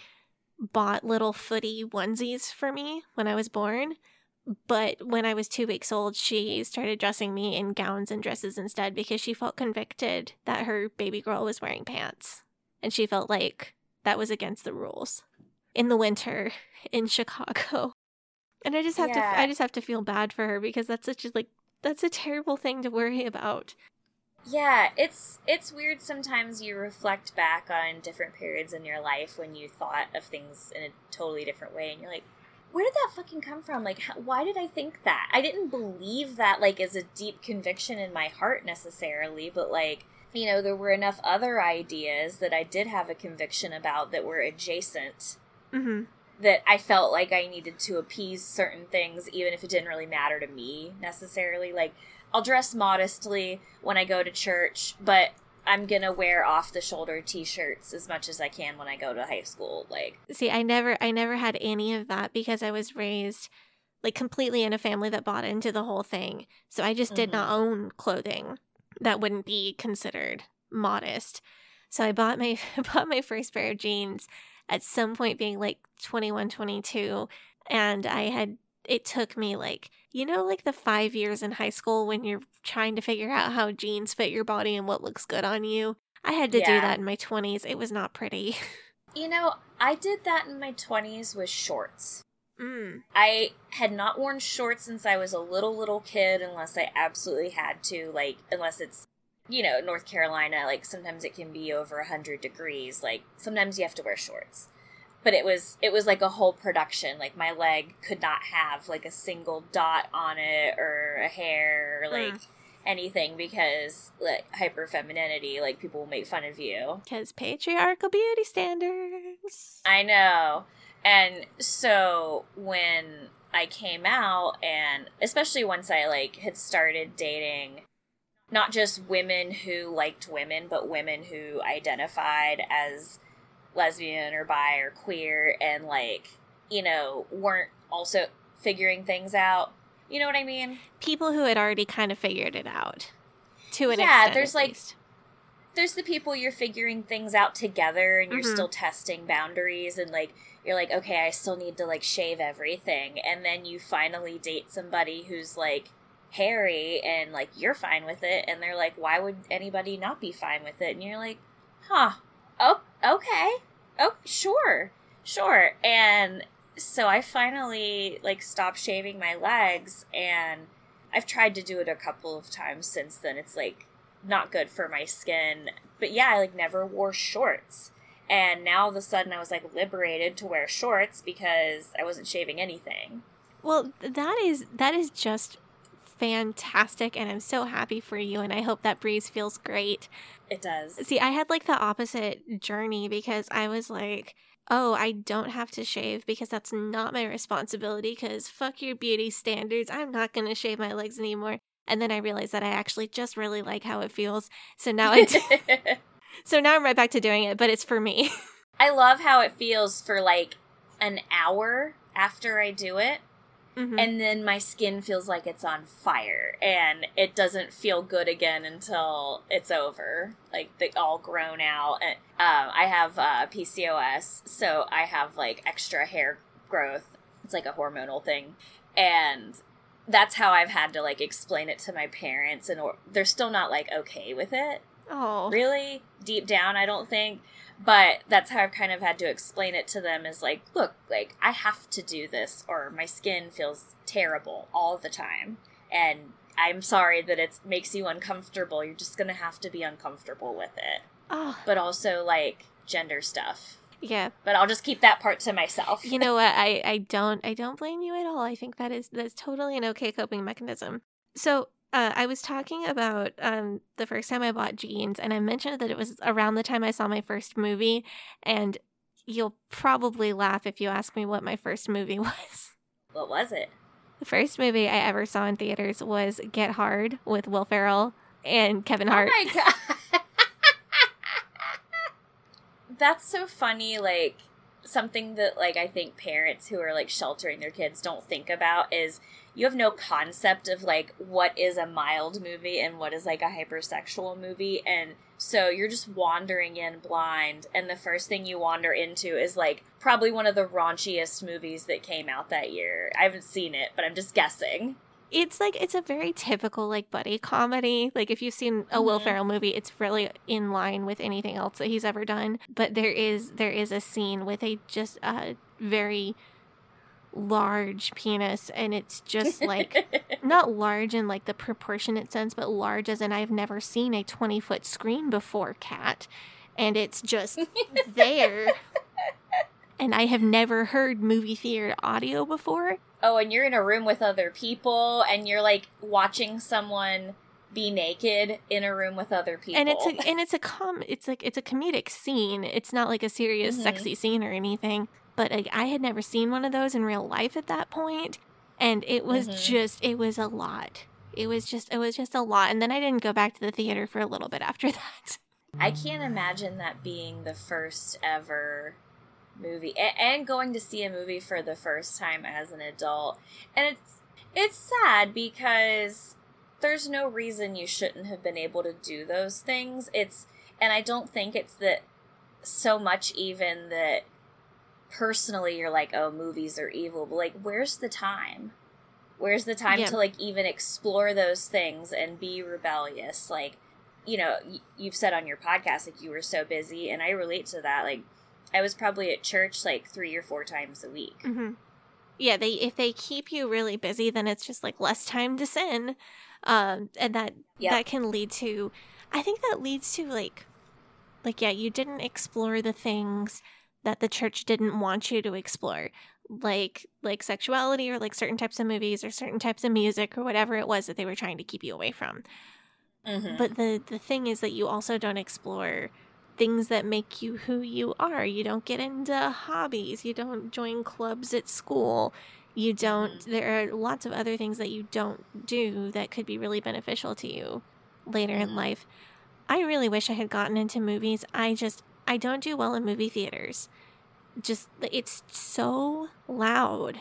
bought little footy onesies for me when I was born. But when I was 2 weeks old, she started dressing me in gowns and dresses instead because she felt convicted that her baby girl was wearing pants. And she felt like that was against the rules in the winter in Chicago. And I just have to feel bad for her because that's a terrible thing to worry about. Yeah, it's weird sometimes you reflect back on different periods in your life when you thought of things in a totally different way and you're like, where did that fucking come from? Like, why did I think that? I didn't believe that like as a deep conviction in my heart necessarily, but like, you know, there were enough other ideas that I did have a conviction about that were adjacent. Mm-hmm. That I felt like I needed to appease certain things, even if it didn't really matter to me necessarily. Like, I'll dress modestly when I go to church, but I'm going to wear off-the-shoulder t-shirts as much as I can when I go to high school. Like, see, I never had any of that because I was raised, like, completely in a family that bought into the whole thing. So I just did not own clothing that wouldn't be considered modest. So I bought my first pair of jeans at some point being like 21, 22, and it took me like, you know, like the 5 years in high school when you're trying to figure out how jeans fit your body and what looks good on you. I had to do that in my 20s. It was not pretty. You know, I did that in my 20s with shorts. Mm. I had not worn shorts since I was a little kid unless I absolutely had to, like, unless it's, you know, North Carolina, like, sometimes it can be over 100 degrees. Like, sometimes you have to wear shorts. But it was like a whole production. Like, my leg could not have, like, a single dot on it or a hair or, like, anything because, like, hyper-femininity, like, people will make fun of you. Because patriarchal beauty standards. I know. And so when I came out, and especially once I, like, had started dating not just women who liked women, but women who identified as lesbian or bi or queer and, like, you know, weren't also figuring things out. You know what I mean? People who had already kind of figured it out to an extent. Yeah, there's like, there's the people you're figuring things out together and you're still testing boundaries and like, you're like, okay, I still need to like shave everything. And then you finally date somebody who's like hairy and like, you're fine with it. And they're like, why would anybody not be fine with it? And you're like, huh, oh, okay. Oh, sure. Sure. And so I finally like stopped shaving my legs, and I've tried to do it a couple of times since then. It's like not good for my skin, but yeah, I like never wore shorts. And now all of a sudden I was like liberated to wear shorts because I wasn't shaving anything. Well, that is just fantastic, and I'm so happy for you, and I hope that breeze feels great. It does. See, I had like the opposite journey because I was like, oh, I don't have to shave because that's not my responsibility because fuck your beauty standards. I'm not going to shave my legs anymore. And then I realized that I actually just really like how it feels. So now so now I'm right back to doing it, but it's for me. I love how it feels for like an hour after I do it. Mm-hmm. And then my skin feels like it's on fire and it doesn't feel good again until it's over. Like they all grown out. And, I have PCOS, so I have like extra hair growth. It's like a hormonal thing. And that's how I've had to like explain it to my parents, and they're still not like okay with it. Oh, really? Deep down, I don't think. But that's how I've kind of had to explain it to them is like, look, like I have to do this or my skin feels terrible all the time. And I'm sorry that it makes you uncomfortable. You're just going to have to be uncomfortable with it. Oh. But also like gender stuff. Yeah. But I'll just keep that part to myself. You know what? I don't blame you at all. I think that's totally an okay coping mechanism. So I was talking about the first time I bought jeans, and I mentioned that it was around the time I saw my first movie, and you'll probably laugh if you ask me what my first movie was. What was it? The first movie I ever saw in theaters was Get Hard with Will Ferrell and Kevin Hart. Oh my God. That's so funny, like, something that, like, I think parents who are, like, sheltering their kids don't think about is you have no concept of, like, what is a mild movie and what is, like, a hypersexual movie. And so you're just wandering in blind. And the first thing you wander into is, like, probably one of the raunchiest movies that came out that year. I haven't seen it, but I'm just guessing. It's, like, it's a very typical, like, buddy comedy. Like, if you've seen a Will Ferrell movie, it's really in line with anything else that he's ever done. But there is a scene with a just a very large penis, and it's just, like, not large in, like, the proportionate sense, but large as in I've never seen a 20-foot screen before, Kat. And it's just there. And I have never heard movie theater audio before. Oh, and you're in a room with other people, and you're, like, watching someone be naked in a room with other people. And it's a comedic scene. It's not, like, a serious, sexy scene or anything. But like, I had never seen one of those in real life at that point. And it was it was a lot. It was just a lot. And then I didn't go back to the theater for a little bit after that. I can't imagine that being the first ever movie, and going to see a movie for the first time as an adult. And it's sad because there's no reason you shouldn't have been able to do those things. And I don't think it's that so much even that personally you're like, oh, movies are evil, but like, where's the time? Where's the time to like even explore those things and be rebellious? Like, you know, you've said on your podcast, like you were so busy, and I relate to that. Like, I was probably at church like 3 or 4 times a week. Mm-hmm. Yeah, if they keep you really busy, then it's just like less time to sin, and that can lead to, I think that leads to like yeah, you didn't explore the things that the church didn't want you to explore, like sexuality or like certain types of movies or certain types of music or whatever it was that they were trying to keep you away from. Mm-hmm. But the thing is that you also don't explore things that make you who you are. You don't get into hobbies. You don't join clubs at school. You don't. There are lots of other things that you don't do that could be really beneficial to you later in life. I really wish I had gotten into movies. I don't do well in movie theaters. Just, it's so loud.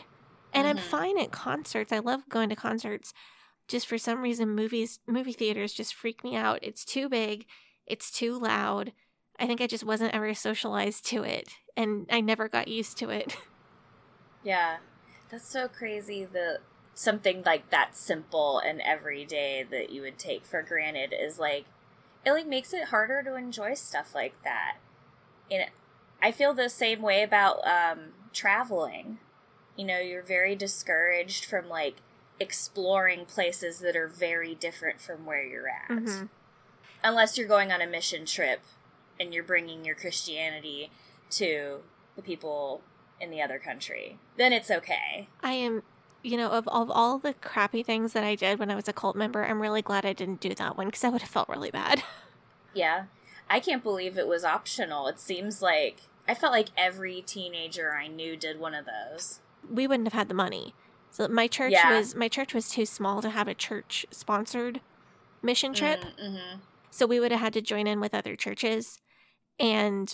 And I'm fine at concerts. I love going to concerts. Just for some reason, movie theaters just freak me out. It's too big. It's too loud. I think I just wasn't ever socialized to it, and I never got used to it. Yeah. That's so crazy that something like that simple and everyday that you would take for granted is like, it like makes it harder to enjoy stuff like that. And I feel the same way about traveling. You know, you're very discouraged from like exploring places that are very different from where you're at. Mm-hmm. Unless you're going on a mission trip and you're bringing your Christianity to the people in the other country, then it's okay. I am, you know, of all the crappy things that I did when I was a cult member, I'm really glad I didn't do that one because I would have felt really bad. Yeah. I can't believe it was optional. It seems like, I felt like every teenager I knew did one of those. We wouldn't have had the money. So my church was too small to have a church-sponsored mission trip. Mm-hmm. So we would have had to join in with other churches, and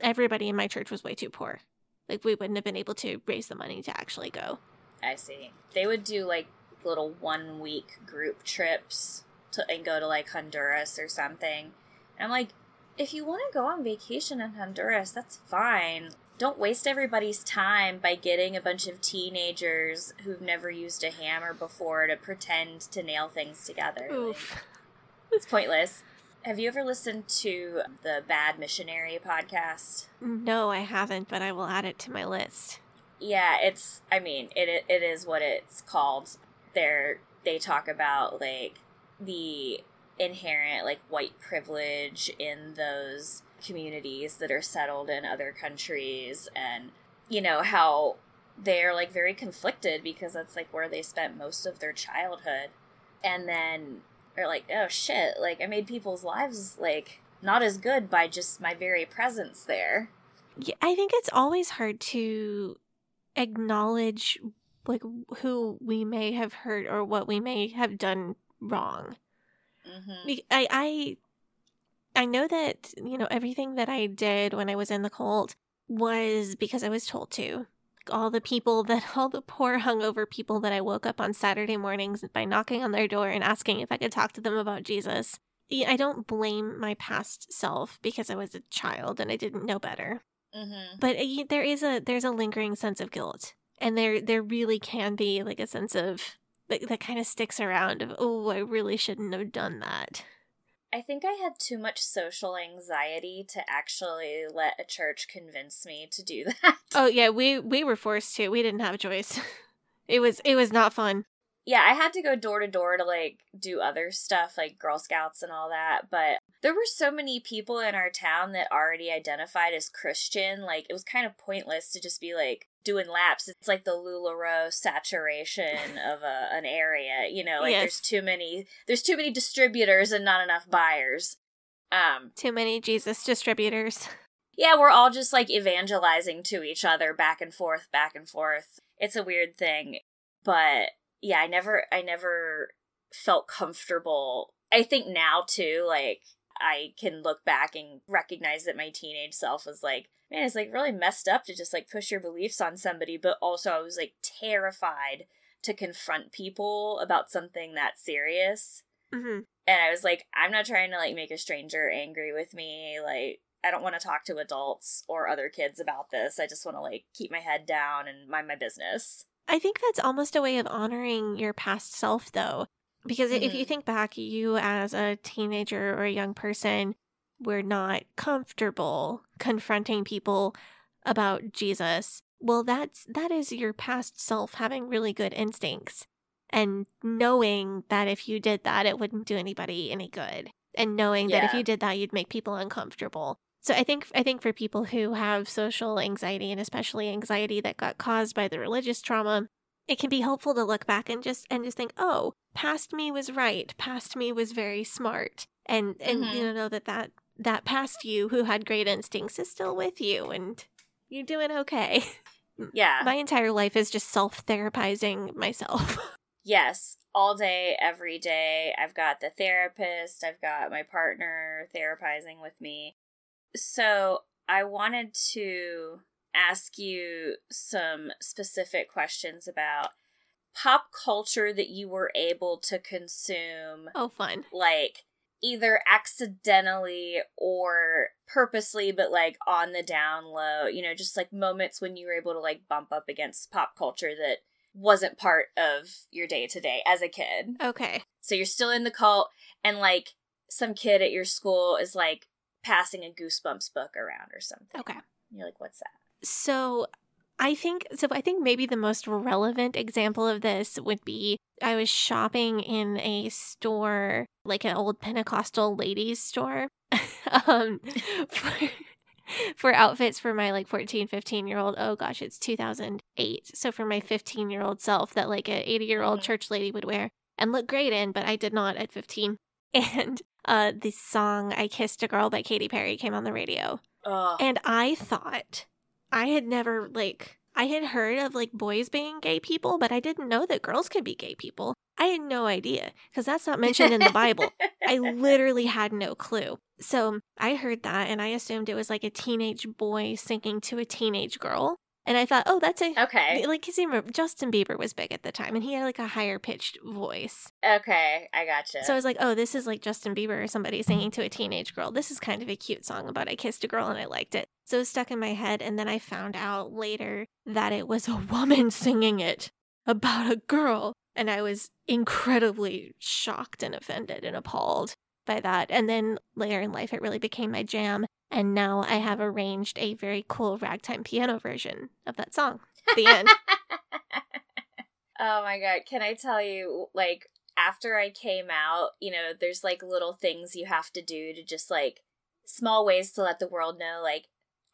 everybody in my church was way too poor. Like, we wouldn't have been able to raise the money to actually go. I see. They would do, like, little one-week group trips and go to, like, Honduras or something. And I'm like, if you want to go on vacation in Honduras, that's fine. Don't waste everybody's time by getting a bunch of teenagers who've never used a hammer before to pretend to nail things together. Oof. Like, it's pointless. Have you ever listened to the Bad Missionary podcast? No, I haven't, but I will add it to my list. Yeah, it is what it's called. They talk about, like, the inherent, like, white privilege in those communities that are settled in other countries, and, you know, how they're, like, very conflicted because that's, like, where they spent most of their childhood. And then they're like, oh shit, like, I made people's lives, like, not as good by just my very presence there. Yeah, I think it's always hard to acknowledge, like, who we may have hurt or what we may have done wrong. Mm-hmm. I know that, you know, everything that I did when I was in the cult was because I was told to. All the poor hungover people that I woke up on Saturday mornings by knocking on their door and asking if I could talk to them about Jesus. I don't blame my past self because I was a child and I didn't know better. Mm-hmm. But there's a lingering sense of guilt, and there really can be, like, a sense of that kind of sticks around of, oh, I really shouldn't have done that. I think I had too much social anxiety to actually let a church convince me to do that. Oh, yeah, we were forced to. We didn't have a choice. It was not fun. Yeah, I had to go door to door to, like, do other stuff, like Girl Scouts and all that. But there were so many people in our town that already identified as Christian. Like, it was kind of pointless to just be, like, doing laps. It's like the LuLaRoe saturation of an area, you know, like, yes. There's too many distributors and not enough buyers. Too many Jesus distributors. Yeah, we're all just, like, evangelizing to each other back and forth, back and forth. It's a weird thing, but yeah, I never felt comfortable. I think now too, like, I can look back and recognize that my teenage self was like, man, it's, like, really messed up to just, like, push your beliefs on somebody, but also I was, like, terrified to confront people about something that serious. Mm-hmm. And I was like, I'm not trying to, like, make a stranger angry with me. Like, I don't want to talk to adults or other kids about this. I just want to, like, keep my head down and mind my business. I think that's almost a way of honoring your past self, though. Because if you think back, you as a teenager or a young person, we're not comfortable confronting people about Jesus. Well, that is your past self having really good instincts and knowing that if you did that, it wouldn't do anybody any good, and knowing that if you did that, you'd make people uncomfortable. So I think for people who have social anxiety, and especially anxiety that got caused by the religious trauma, it can be helpful to look back and just think, oh, past me was right. Past me was very smart, and mm-hmm. you know that past you who had great instincts is still with you, and you're doing okay. Yeah. My entire life is just self-therapizing myself. Yes. All day, every day. I've got the therapist. I've got my partner therapizing with me. So I wanted to ask you some specific questions about pop culture that you were able to consume. Oh, fun. Like, either accidentally or purposely, but, like, on the down low. You know, just, like, moments when you were able to, like, bump up against pop culture that wasn't part of your day-to-day as a kid. Okay. So you're still in the cult, and, like, some kid at your school is, like, passing a Goosebumps book around or something. Okay. You're like, what's that? So I think maybe the most relevant example of this would be I was shopping in a store, like an old Pentecostal ladies store, for outfits for my, like, 14, 15-year-old. Oh, gosh, it's 2008. So for my 15-year-old self that, like, an 80-year-old church lady would wear and look great in, but I did not at 15. And the song I Kissed a Girl by Katy Perry came on the radio. And I thought I had never, like, I had heard of, like, boys being gay people, but I didn't know that girls could be gay people. I had no idea because that's not mentioned in the Bible. I literally had no clue. So I heard that and I assumed it was like a teenage boy singing to a teenage girl. And I thought, oh, that's okay. Like, because Justin Bieber was big at the time, and he had, like, a higher-pitched voice. Okay, I gotcha. So I was like, oh, this is, like, Justin Bieber or somebody singing to a teenage girl. This is kind of a cute song about I kissed a girl and I liked it. So it was stuck in my head, and then I found out later that it was a woman singing it about a girl. And I was incredibly shocked and offended and appalled by that. And then later in life, it really became my jam. And now I have arranged a very cool ragtime piano version of that song. The end. Oh, my God. Can I tell you, like, after I came out, you know, there's, like, little things you have to do to just, like, small ways to let the world know, like,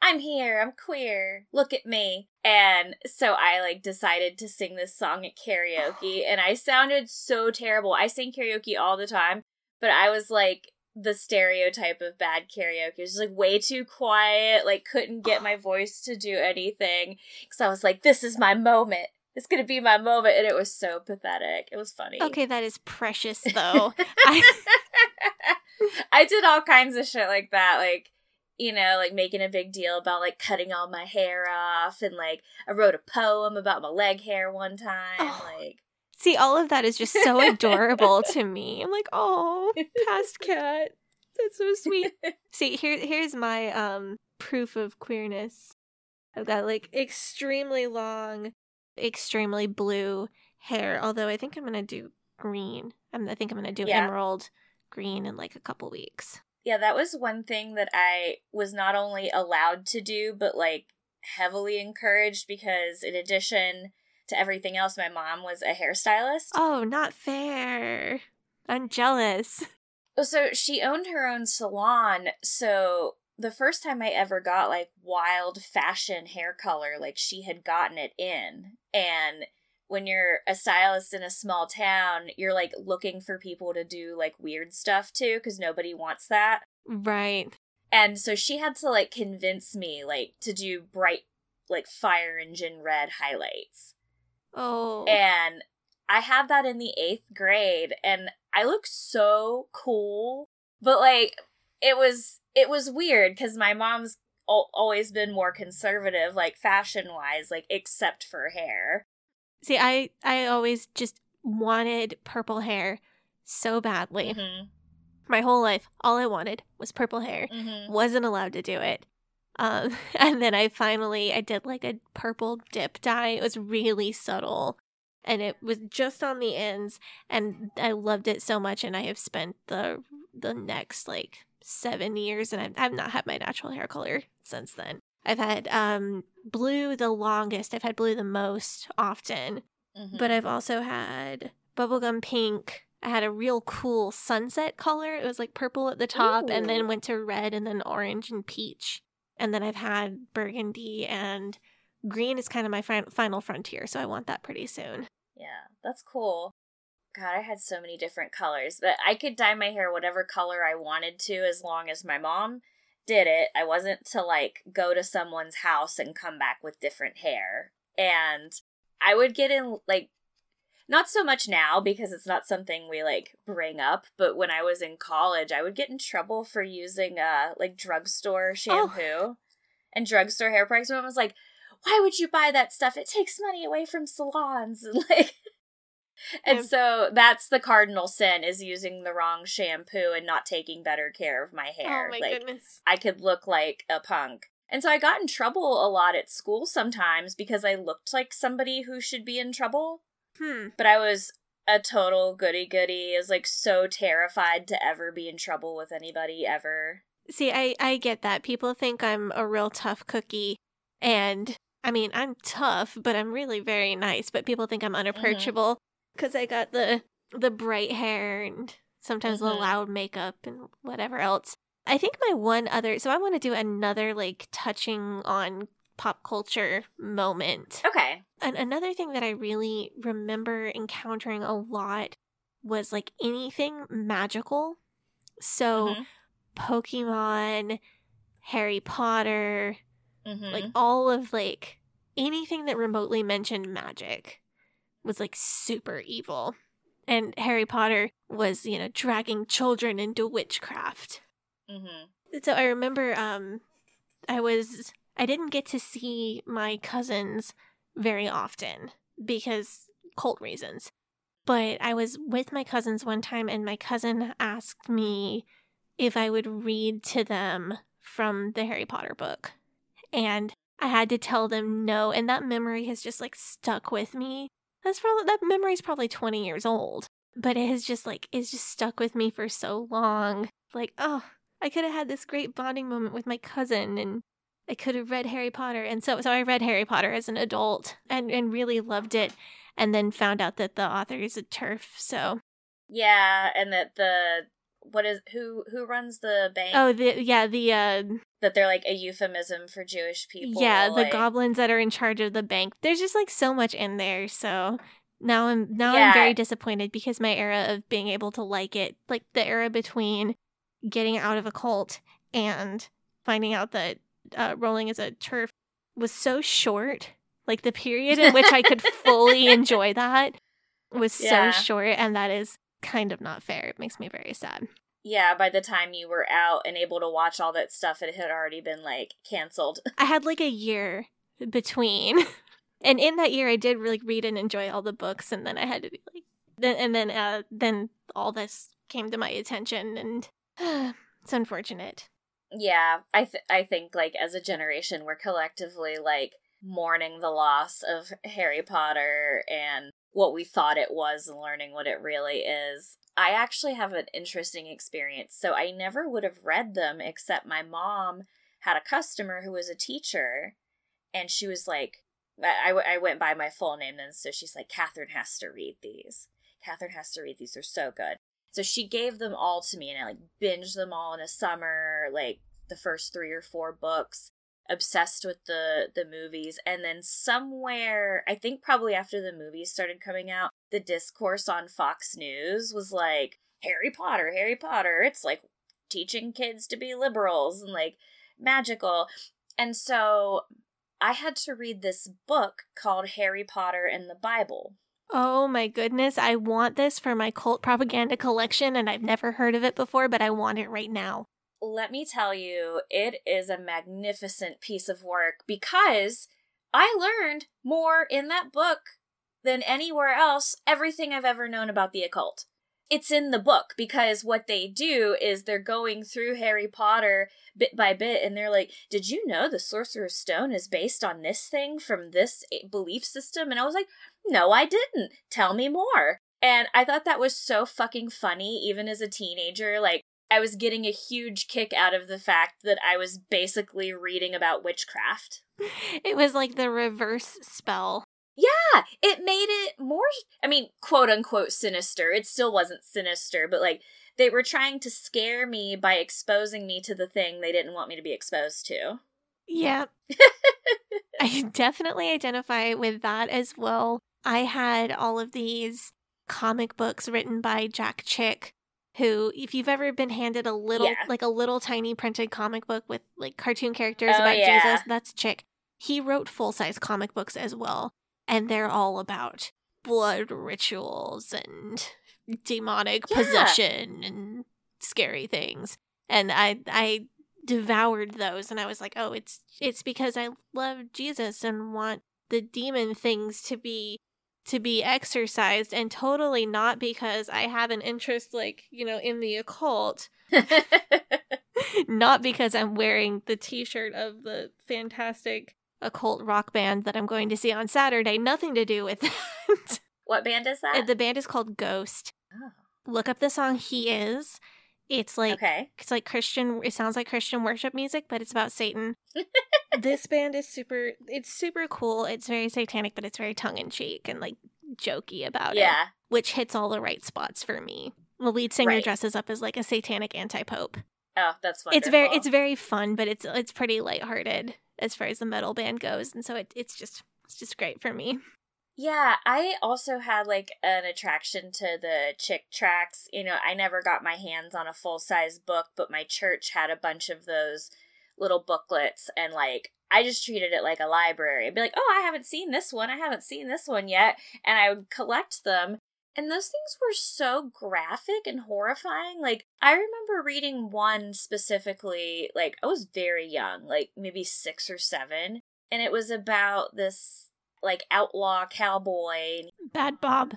I'm here, I'm queer, look at me. And so I, like, decided to sing this song at karaoke, and I sounded so terrible. I sing karaoke all the time, but I was, like, the stereotype of bad karaoke. It was just, like, way too quiet, like, couldn't get my voice to do anything, because I was like, this is my moment. It's going to be my moment. And it was so pathetic. It was funny. Okay, that is precious, though. I did all kinds of shit like that, like, you know, like, making a big deal about, like, cutting all my hair off, and, like, I wrote a poem about my leg hair one time, like. See, all of that is just so adorable to me. I'm like, oh, past cat. That's so sweet. See, here's my proof of queerness. I've got, like, extremely long, extremely blue hair, although I think I'm going to do green. I think I'm going to do emerald green in, like, a couple weeks. Yeah, that was one thing that I was not only allowed to do, but, like, heavily encouraged, because in addition to everything else, my mom was a hairstylist. Oh, not fair. I'm jealous. So she owned her own salon, so the first time I ever got, like, wild fashion hair color, like, she had gotten it in. And when you're a stylist in a small town, you're, like, looking for people to do, like, weird stuff to, because nobody wants that. Right. And so she had to, like, convince me, like, to do bright, like, fire engine red highlights. Oh. And I had that in the 8th grade, and I looked so cool, but, like, it was weird, because my mom's always been more conservative, like, fashion-wise, like, except for hair. See, I always just wanted purple hair so badly. Mm-hmm. My whole life, all I wanted was purple hair. Mm-hmm. Wasn't allowed to do it. And then I did, like, a purple dip dye. It was really subtle, and it was just on the ends, and I loved it so much, and I have spent the next, like, 7 years, and I've not had my natural hair color since then. I've had blue the longest. I've had blue the most often, mm-hmm. but I've also had bubblegum pink. I had a real cool sunset color. It was, like, purple at the top, ooh. And then went to red, and then orange and peach. And then I've had burgundy, and green is kind of my final frontier, so I want that pretty soon. Yeah, that's cool. God, I had so many different colors, but I could dye my hair whatever color I wanted to as long as my mom did it. I wasn't to, like, go to someone's house and come back with different hair. And I would get in, like, not so much now because it's not something we, like, bring up, but when I was in college, I would get in trouble for using, like, drugstore shampoo. Oh. and drugstore hair products. Everyone was like, why would you buy that stuff? It takes money away from salons. And like, and so that's the cardinal sin, is using the wrong shampoo and not taking better care of my hair. Oh my goodness. I could look like a punk. And so I got in trouble a lot at school sometimes because I looked like somebody who should be in trouble. But I was a total goody-goody. I was like so terrified to ever be in trouble with anybody ever. See, I get that. People think I'm a real tough cookie, and I mean, I'm tough, but I'm really very nice. But people think I'm unapproachable because I got the bright hair and sometimes the loud makeup and whatever else. I think my one other, so I want to do another like touching on pop culture moment. Okay. And another thing that I really remember encountering a lot was like anything magical. So Pokemon, Harry Potter, like all of like anything that remotely mentioned magic was like super evil. And Harry Potter was, you know, dragging children into witchcraft. So I remember I didn't get to see my cousins very often because cult reasons. But I was with my cousins one time, and my cousin asked me if I would read to them from the Harry Potter book. And I had to tell them no, and that memory has just like stuck with me. That memory's probably 20 years old, but it has just like, it's just stuck with me for so long. Like, oh, I could have had this great bonding moment with my cousin, and I could have read Harry Potter. And so I read Harry Potter as an adult and really loved it, and then found out that the author is a TERF, so. Yeah, and that who runs the bank? Oh, that they're like a euphemism for Jewish people. Yeah, the goblins that are in charge of the bank. There's just like so much in there, so I'm very disappointed because my era of being able to like it, like the era between getting out of a cult and finding out that Rowling is a TERF was so short. Like the period in which I could fully enjoy that was so short, and that is kind of not fair. It makes me very sad. Yeah, by the time you were out and able to watch all that stuff, it had already been like canceled. I had like a year between, and in that year I did really read and enjoy all the books, and then I had to be like, then all this came to my attention, and it's unfortunate. Yeah, I think like as a generation we're collectively like mourning the loss of Harry Potter and what we thought it was and learning what it really is. I actually have an interesting experience. So I never would have read them, except my mom had a customer who was a teacher, and she was like, I went by my full name then, so she's like, Catherine has to read these. Catherine has to read these. They're so good. So she gave them all to me, and I like binged them all in a summer, like the first 3 or 4 books, obsessed with the movies. And then somewhere, I think probably after the movies started coming out, the discourse on Fox News was like, Harry Potter, it's like teaching kids to be liberals and like magical. And so I had to read this book called Harry Potter and the Bible. Oh my goodness, I want this for my cult propaganda collection, and I've never heard of it before, but I want it right now. Let me tell you, it is a magnificent piece of work because I learned more in that book than anywhere else, everything I've ever known about the occult. It's in the book, because what they do is they're going through Harry Potter bit by bit, and they're like, did you know the Sorcerer's Stone is based on this thing from this belief system? And I was like, no, I didn't. Tell me more. And I thought that was so fucking funny, even as a teenager. Like, I was getting a huge kick out of the fact that I was basically reading about witchcraft. It was like the reverse spell. Yeah, it made it more, I mean, quote unquote sinister. It still wasn't sinister, but like they were trying to scare me by exposing me to the thing they didn't want me to be exposed to. Yeah. I definitely identify with that as well. I had all of these comic books written by Jack Chick, who, if you've ever been handed a little tiny printed comic book with like cartoon characters Jesus, that's Chick. He wrote full-size comic books as well. And they're all about blood rituals and demonic possession and scary things. And I devoured those, and I was like, oh, it's because I love Jesus and want the demon things to be exercised, and totally not because I have an interest, like, you know, in the occult. Not because I'm wearing the t-shirt of the fantastic occult rock band that I'm going to see on Saturday. Nothing to do with that. What band is that? The band is called Ghost. Oh. Look up the song He Is. It's like, okay. It's like Christian, it sounds like Christian worship music, but it's about Satan. This band is super cool. It's very satanic, but it's very tongue-in-cheek and like jokey about it. Yeah. Which hits all the right spots for me. The lead singer dresses up as like a satanic anti-pope. Oh, that's wonderful. It's very fun, but it's pretty lighthearted as far as the metal band goes, and so it's just great for me. Yeah, I also had like an attraction to the chick tracks. You know, I never got my hands on a full-size book, but my church had a bunch of those little booklets, and like I just treated it like a library. I'd be like, oh, I haven't seen this one yet, and I would collect them. And those things were so graphic and horrifying. Like, I remember reading one specifically, like, I was very young, like, maybe 6 or 7. And it was about this, like, outlaw cowboy. Bad Bob.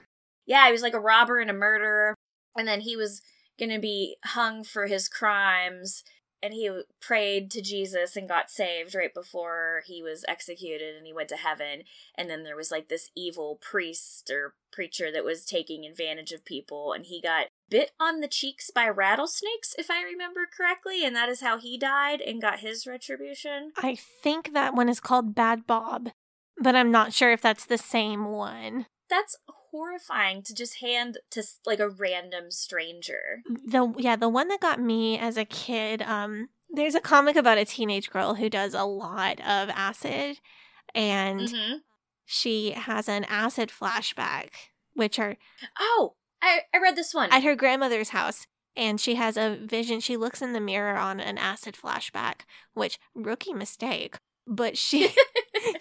Yeah, he was like a robber and a murderer. And then he was going to be hung for his crimes. And he prayed to Jesus and got saved right before he was executed, and he went to heaven. And then there was like this evil priest or preacher that was taking advantage of people, and he got bit on the cheeks by rattlesnakes, if I remember correctly. And that is how he died and got his retribution. I think that one is called Bad Bob, but I'm not sure if that's the same one. That's horrifying to just hand to like a random stranger. The one that got me as a kid, there's a comic about a teenage girl who does a lot of acid, and she has an acid flashback, which are I read this one at her grandmother's house, and she has a vision. She looks in the mirror on an acid flashback, which rookie mistake, but she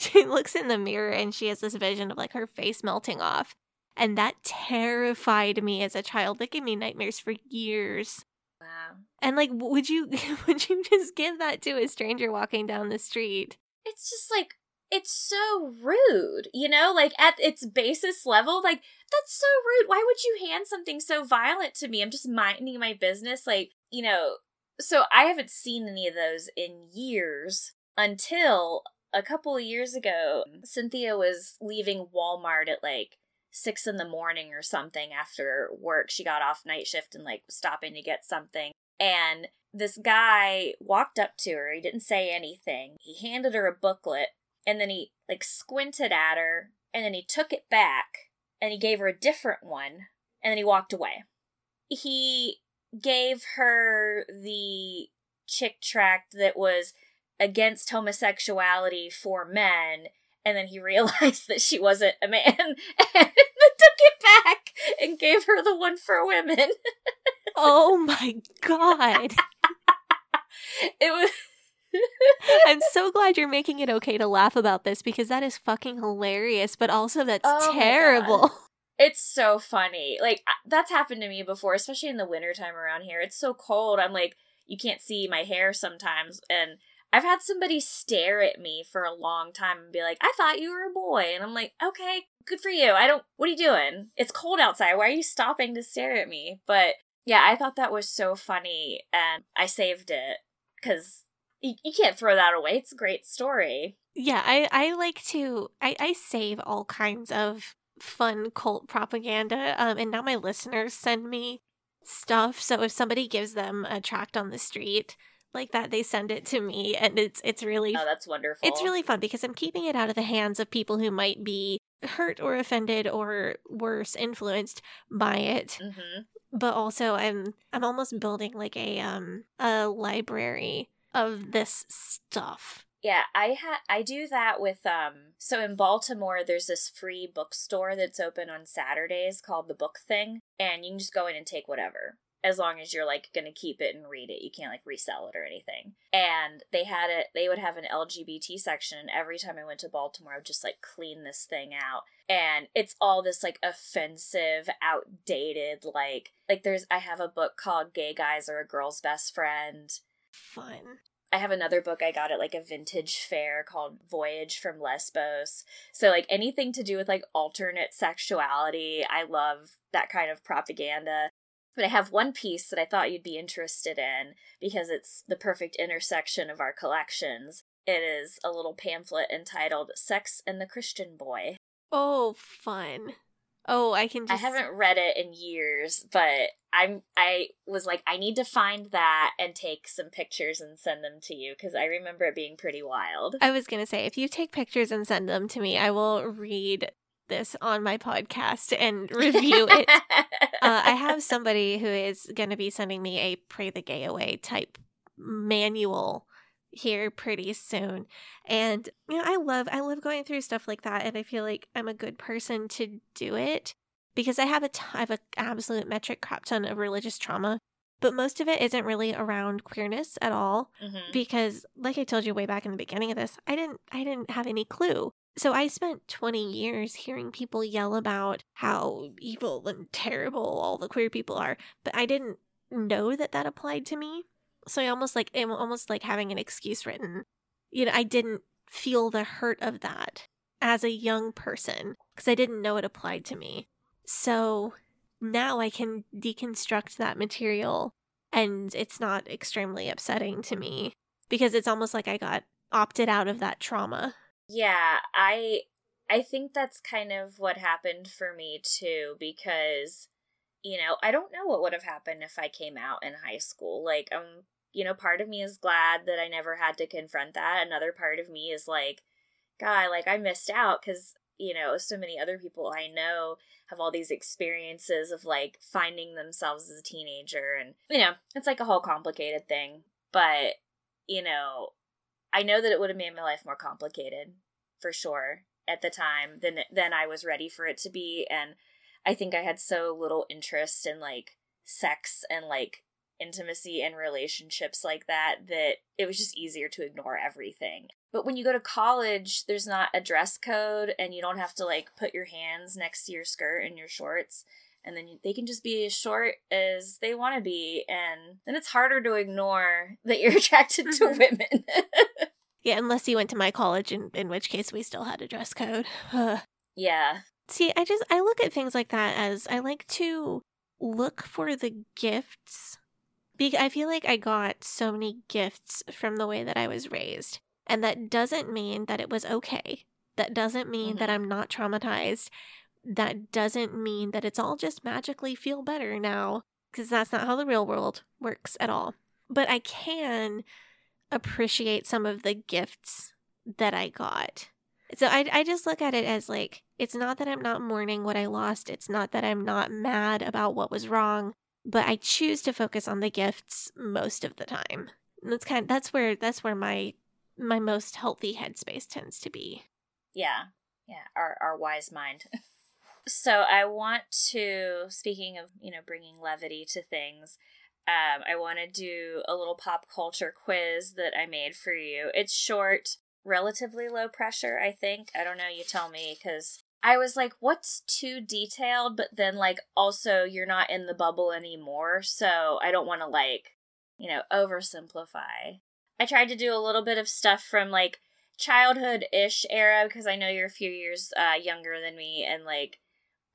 she looks in the mirror and she has this vision of like her face melting off. And that terrified me as a child. That gave me nightmares for years. Wow. And like, would you just give that to a stranger walking down the street? It's just like, it's so rude, you know, like at its basis level, like that's so rude. Why would you hand something so violent to me? I'm just minding my business. Like, you know, so I haven't seen any of those in years until a couple of years ago. Cynthia was leaving Walmart at like 6 a.m. or something after work. She got off night shift and like stopping to get something. And this guy walked up to her. He didn't say anything. He handed her a booklet, and then he like squinted at her, and then he took it back and he gave her a different one, and then he walked away. He gave her the chick tract that was against homosexuality for men. And then he realized that she wasn't a man and took it back and gave her the one for women. Oh my God. It was. I'm so glad you're making it okay to laugh about this, because that is fucking hilarious, but also that's terrible. It's so funny. Like, that's happened to me before, especially in the wintertime around here. It's so cold. I'm like, you can't see my hair sometimes, and I've had somebody stare at me for a long time and be like, I thought you were a boy. And I'm like, okay, good for you. What are you doing? It's cold outside. Why are you stopping to stare at me? But yeah, I thought that was so funny, and I saved it because you can't throw that away. It's a great story. Yeah, I like to, I save all kinds of fun cult propaganda, and now my listeners send me stuff. So if somebody gives them a tract on the street like that, they send it to me, and it's really, oh, that's wonderful. It's really fun because I'm keeping it out of the hands of people who might be hurt or offended or worse, influenced by it. But also I'm almost building like a library of this stuff. Yeah, I do that with so in Baltimore there's this free bookstore that's open on Saturdays called The Book Thing, and you can just go in and take whatever, as long as you're like going to keep it and read it. You can't like resell it or anything. And they would have an LGBT section. And every time I went to Baltimore, I would just like clean this thing out. And it's all this like offensive, outdated, like I have a book called Gay Guys Are a Girl's Best Friend. Fun. I have another book I got at like a vintage fair called Voyage from Lesbos. So like anything to do with like alternate sexuality, I love that kind of propaganda. But I have one piece that I thought you'd be interested in because it's the perfect intersection of our collections. It is a little pamphlet entitled Sex and the Christian Boy. Oh, fun. Oh, I can just... I haven't read it in years, but I was like, I need to find that and take some pictures and send them to you, because I remember it being pretty wild. I was going to say, if you take pictures and send them to me, I will read this on my podcast and review it. I have somebody who is going to be sending me a Pray the Gay Away type manual here pretty soon. And you know, I love going through stuff like that, and I feel like I'm a good person to do it because I have an absolute metric crap ton of religious trauma, but most of it isn't really around queerness at all, because like I told you way back in the beginning of this, I didn't have any clue. So I spent 20 years hearing people yell about how evil and terrible all the queer people are, but I didn't know that applied to me. So I'm almost like having an excuse written. You know, I didn't feel the hurt of that as a young person because I didn't know it applied to me. So now I can deconstruct that material, and it's not extremely upsetting to me because it's almost like I got opted out of that trauma. Yeah, I think that's kind of what happened for me, too, because, you know, I don't know what would have happened if I came out in high school. Like, you know, part of me is glad that I never had to confront that. Another part of me is like, God, like, I missed out because, you know, so many other people I know have all these experiences of, like, finding themselves as a teenager. And, you know, it's like a whole complicated thing. But, you know... I know that it would have made my life more complicated, for sure, at the time than I was ready for it to be, and I think I had so little interest in, like, sex and, like, intimacy and relationships like that it was just easier to ignore everything. But when you go to college, there's not a dress code, and you don't have to, like, put your hands next to your skirt and your shorts, and then they can just be as short as they want to be, and then it's harder to ignore that you're attracted to women. Yeah, unless you went to my college, in which case we still had a dress code. Yeah. See, I look at things like that as I like to look for the gifts. I feel like I got so many gifts from the way that I was raised, and that doesn't mean that it was okay. That doesn't mean that I'm not traumatized. That doesn't mean that it's all just magically feel better now, because that's not how the real world works at all. But I can appreciate some of the gifts that I got. So I just look at it as like, it's not that I'm not mourning what I lost. It's not that I'm not mad about what was wrong, but I choose to focus on the gifts most of the time. And that's where my most healthy headspace tends to be. Yeah. Yeah. Our wise mind. So I want to, speaking of, you know, bringing levity to things, I want to do a little pop culture quiz that I made for you. It's short, relatively low pressure, I think. I don't know, you tell me, because I was like, what's too detailed? But then, like, also, you're not in the bubble anymore, so I don't want to, like, you know, oversimplify. I tried to do a little bit of stuff from, like, childhood-ish era, because I know you're a few years younger than me, and, like,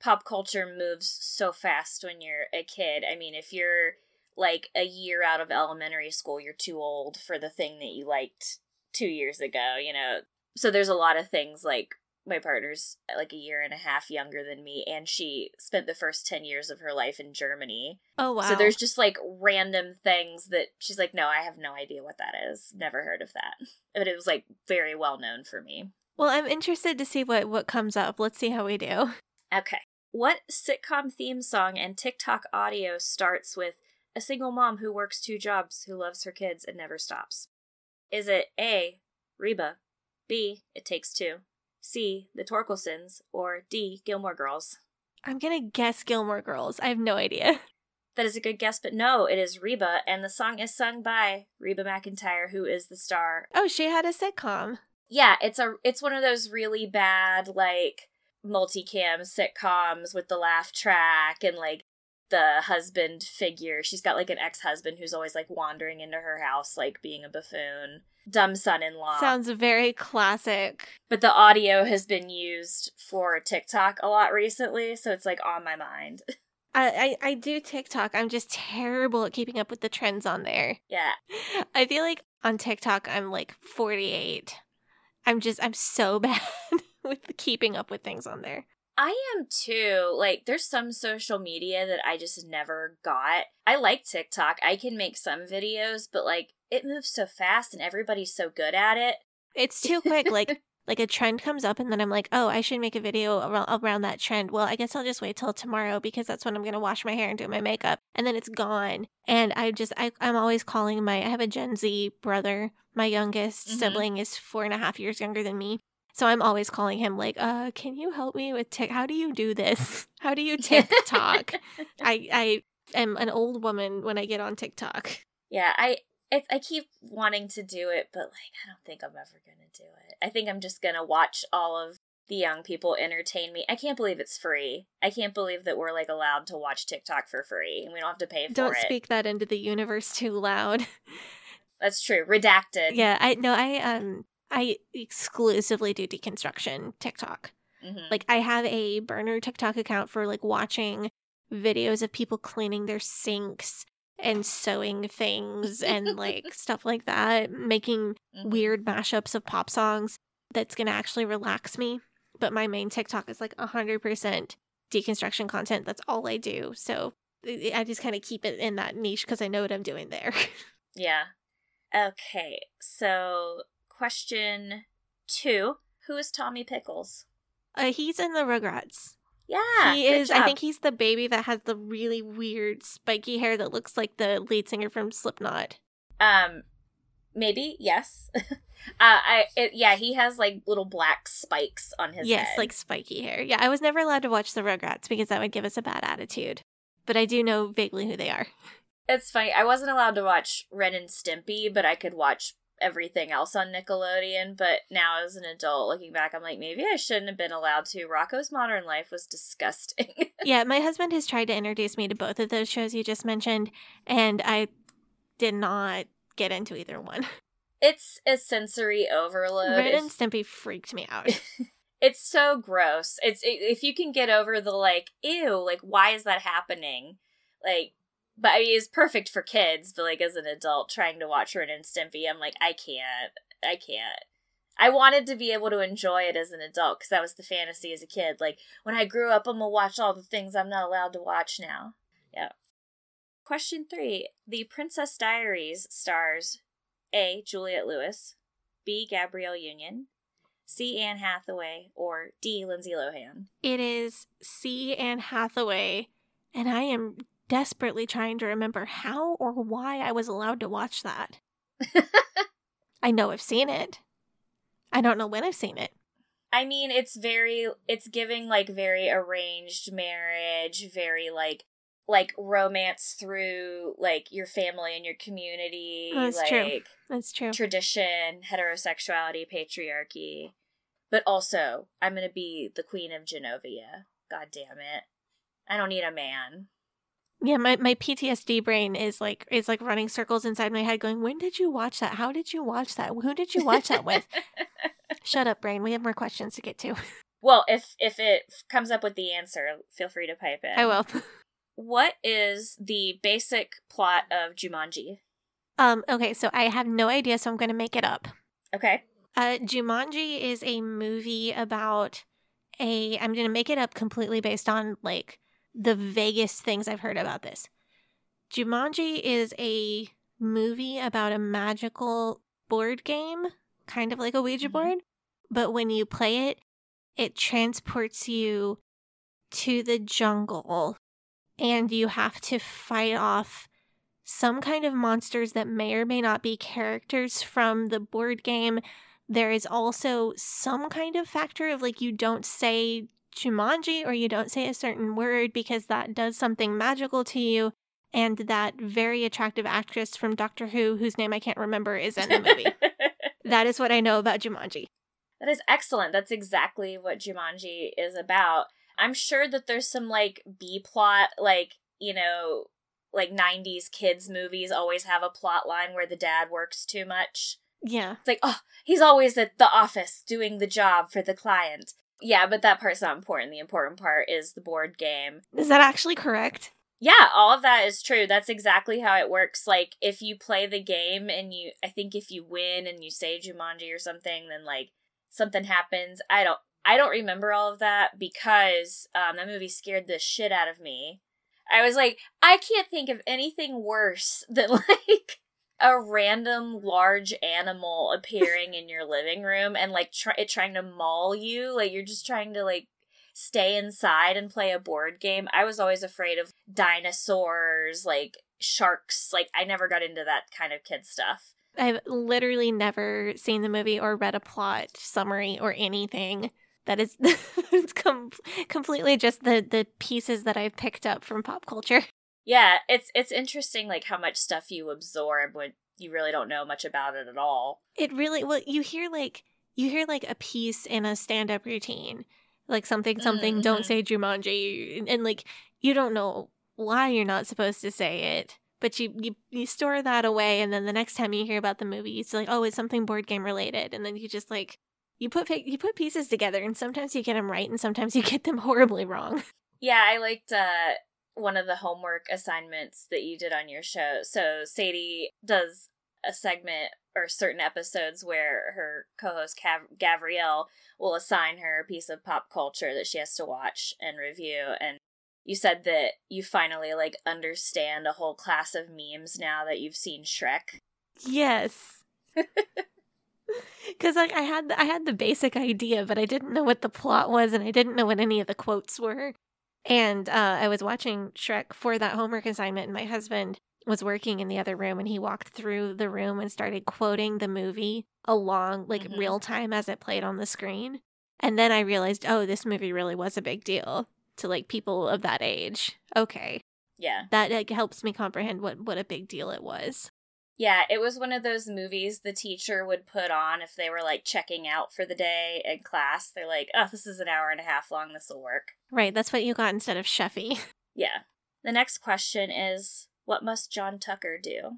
pop culture moves so fast when you're a kid. I mean, if you're, like, a year out of elementary school, you're too old for the thing that you liked 2 years ago, you know? So there's a lot of things, like, my partner's, like, a year and a half younger than me, and she spent the first 10 years of her life in Germany. Oh, wow. So there's just, like, random things that she's like, no, I have no idea what that is. Never heard of that. But it was, like, very well known for me. Well, I'm interested to see what comes up. Let's see how we do. Okay. What sitcom theme song and TikTok audio starts with a single mom who works two jobs, who loves her kids and never stops? Is it A, Reba, B, It Takes Two, C, The Torkelsons, or D, Gilmore Girls? I'm going to guess Gilmore Girls. I have no idea. That is a good guess, but no, it is Reba, and the song is sung by Reba McEntire, who is the star. Oh, she had a sitcom. Yeah, it's one of those really bad, like, multicam sitcoms with the laugh track and, like, the husband figure. She's got, like, an ex-husband who's always, like, wandering into her house, like, being a buffoon. Dumb son-in-law. Sounds very classic. But the audio has been used for TikTok a lot recently, so it's, like, on my mind. I do TikTok. I'm just terrible at keeping up with the trends on there. Yeah. I feel like on TikTok, I'm, like, 48. I'm so bad with keeping up with things on there. I am too. Like, there's some social media that I just never got. I like TikTok. I can make some videos, but, like, it moves so fast and everybody's so good at it. It's too quick. Like a trend comes up and then I'm like, oh, I should make a video around that trend. Well, I guess I'll just wait till tomorrow because that's when I'm going to wash my hair and do my makeup. And then it's gone. And I'm always calling I have a Gen Z brother. My youngest sibling is 4.5 years younger than me. So I'm always calling him like, can you help me with how do you do this? How do you TikTok? I am an old woman when I get on TikTok. Yeah, I keep wanting to do it, but like I don't think I'm ever going to do it. I think I'm just going to watch all of the young people entertain me. I can't believe it's free. I can't believe that we're like allowed to watch TikTok for free and we don't have to pay for it. Don't speak that into the universe too loud. That's true. Redacted. Yeah, I exclusively do deconstruction TikTok. Mm-hmm. Like, I have a burner TikTok account for, like, watching videos of people cleaning their sinks and sewing things and, like, stuff like that, making weird mashups of pop songs that's going to actually relax me. But my main TikTok is, like, 100% deconstruction content. That's all I do. So I just kind of keep it in that niche because I know what I'm doing there. Yeah. Okay. So... Question 2, who is Tommy Pickles? He's in the Rugrats. Yeah, he is. Job. I think he's the baby that has the really weird spiky hair that looks like the lead singer from Slipknot. Maybe, yes. He has like little black spikes on his head. Yes, like spiky hair. Yeah, I was never allowed to watch the Rugrats because that would give us a bad attitude. But I do know vaguely who they are. It's funny. I wasn't allowed to watch Ren and Stimpy, but I could watch everything else on Nickelodeon, but now as an adult looking back, I'm like, maybe I shouldn't have been allowed to. Rocco's Modern Life was disgusting. Yeah, my husband has tried to introduce me to both of those shows you just mentioned, and I did not get into either one. It's a sensory overload. Ren and Stimpy freaked me out. It's so gross. If you can get over the like, ew, like why is that happening? Like, but I mean, it's perfect for kids, but, like, as an adult trying to watch Ren and Stimpy, I'm like, I can't. I wanted to be able to enjoy it as an adult, because that was the fantasy as a kid. Like, when I grew up, I'm going to watch all the things I'm not allowed to watch now. Yeah. Question 3. The Princess Diaries stars A, Juliette Lewis, B, Gabrielle Union, C, Anne Hathaway, or D, Lindsay Lohan. It is C, Anne Hathaway, and I am... desperately trying to remember how or why I was allowed to watch that. I know I've seen it. I don't know when I've seen it. I mean, it's giving like very arranged marriage, very like romance through like your family and your community. Oh, that's like, true. That's true. Tradition, heterosexuality, patriarchy. But also, I'm going to be the Queen of Genovia. God damn it. I don't need a man. Yeah, my PTSD brain is like running circles inside my head going, when did you watch that? How did you watch that? Who did you watch that with? Shut up, brain. We have more questions to get to. Well, if it comes up with the answer, feel free to pipe in. I will. What is the basic plot of Jumanji? Okay, so I have no idea, so I'm going to make it up. Okay. Jumanji is a movie about I'm going to make it up completely based on, like, the vaguest things I've heard about this. Jumanji is a movie about a magical board game, kind of like a Ouija board, but when you play it, it transports you to the jungle, and you have to fight off some kind of monsters that may or may not be characters from the board game. There is also some kind of factor of, like, you don't say Jumanji or you don't say a certain word because that does something magical to you, and that very attractive actress from Doctor Who whose name I can't remember is in the movie. That is what I know about Jumanji. That is excellent. That's exactly what Jumanji is about. I'm sure that there's some like B plot, like you know, like 90s kids movies always have a plot line where the dad works too much. Yeah. It's like, oh, he's always at the office doing the job for the client. Yeah, but that part's not important. The important part is the board game. Is that actually correct? Yeah, all of that is true. That's exactly how it works. Like, if you play the game and you, I think if you win and you say Jumanji or something, then like something happens. I don't remember all of that because that movie scared the shit out of me. I was like, I can't think of anything worse than like a random large animal appearing in your living room and like trying to maul you. Like, you're just trying to like stay inside and play a board game. I was always afraid of dinosaurs, like sharks. Like, I never got into that kind of kid stuff. I've literally never seen the movie or read a plot summary or anything. That is completely just the pieces that I've picked up from pop culture. Yeah, it's interesting, like, how much stuff you absorb when you really don't know much about it at all. It really, well, you hear, like, a piece in a stand-up routine, like, something, mm-hmm. Don't say Jumanji, and, like, you don't know why you're not supposed to say it, but you store that away, and then the next time you hear about the movie, it's like, oh, it's something board game related, and then you just, like, you put pieces together, and sometimes you get them right, and sometimes you get them horribly wrong. Yeah, I liked, one of the homework assignments that you did on your show. So Sadie does a segment or certain episodes where her co-host Gabrielle will assign her a piece of pop culture that she has to watch and review. And you said that you finally like understand a whole class of memes now that you've seen Shrek. Yes. Because like I had the basic idea, but I didn't know what the plot was, and I didn't know what any of the quotes were. And I was watching Shrek for that homework assignment, and my husband was working in the other room, and he walked through the room and started quoting the movie along, like, mm-hmm. real time as it played on the screen. And then I realized, oh, this movie really was a big deal to, like, people of that age. Okay. Yeah. That, like, helps me comprehend what a big deal it was. Yeah, it was one of those movies the teacher would put on if they were, like, checking out for the day in class. They're like, oh, this is an hour and a half long. This will work. Right, that's what you got instead of Sheffy. Yeah. The next question is, what must John Tucker do?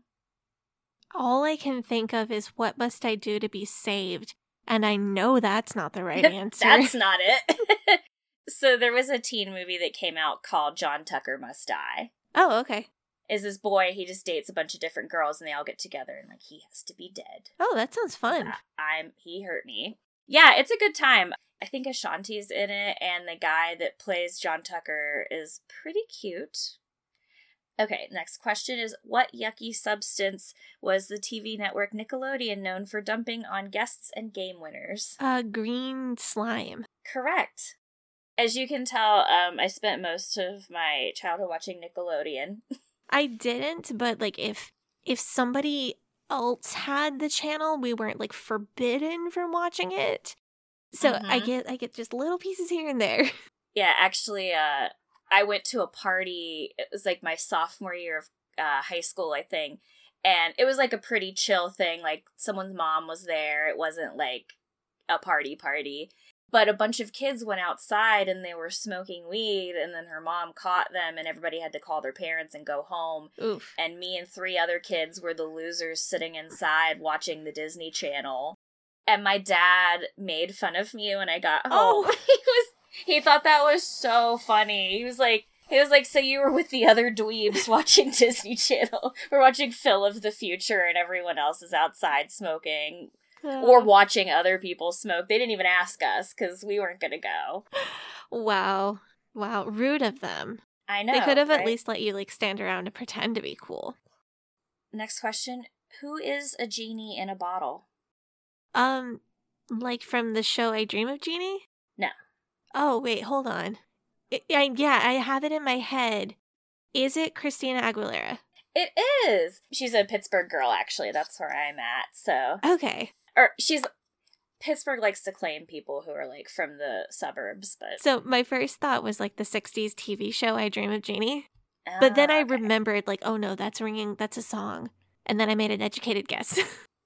All I can think of is, what must I do to be saved? And I know that's not the right answer. That's not it. So there was a teen movie that came out called John Tucker Must Die. Oh, okay. Is this boy, he just dates a bunch of different girls, and they all get together, and, like, he has to be dead. Oh, that sounds fun. He hurt me. Yeah, it's a good time. I think Ashanti's in it, and the guy that plays John Tucker is pretty cute. Okay, next question is, what yucky substance was the TV network Nickelodeon known for dumping on guests and game winners? Green slime. Correct. As you can tell, I spent most of my childhood watching Nickelodeon. I didn't, but, like, if somebody else had the channel, we weren't, like, forbidden from watching it. So mm-hmm. I get just little pieces here and there. Yeah, actually, I went to a party. It was, like, my sophomore year of high school, I think. And it was, like, a pretty chill thing. Like, someone's mom was there. It wasn't, like, a party. But a bunch of kids went outside and they were smoking weed, and then her mom caught them, and everybody had to call their parents and go home. Oof. And me and three other kids were the losers sitting inside watching the Disney Channel. And my dad made fun of me when I got home. Oh. He thought that was so funny. He was like, so you were with the other dweebs watching Disney Channel. We're watching Phil of the Future and everyone else is outside smoking. Or watching other people smoke. They didn't even ask us because we weren't going to go. Wow. Rude of them. I know. They could have at least let you, like, stand around and pretend to be cool. Next question. Who is a genie in a bottle? Like from the show I Dream of Jeannie? No. Oh, wait, hold on. I have it in my head. Is it Christina Aguilera? It is. She's a Pittsburgh girl, actually. That's where I'm at, so. Okay. Or Pittsburgh likes to claim people who are, like, from the suburbs, but. So my first thought was, like, the 60s TV show, I Dream of Jeannie. Oh, but then I remembered, like, oh, no, that's a song. And then I made an educated guess.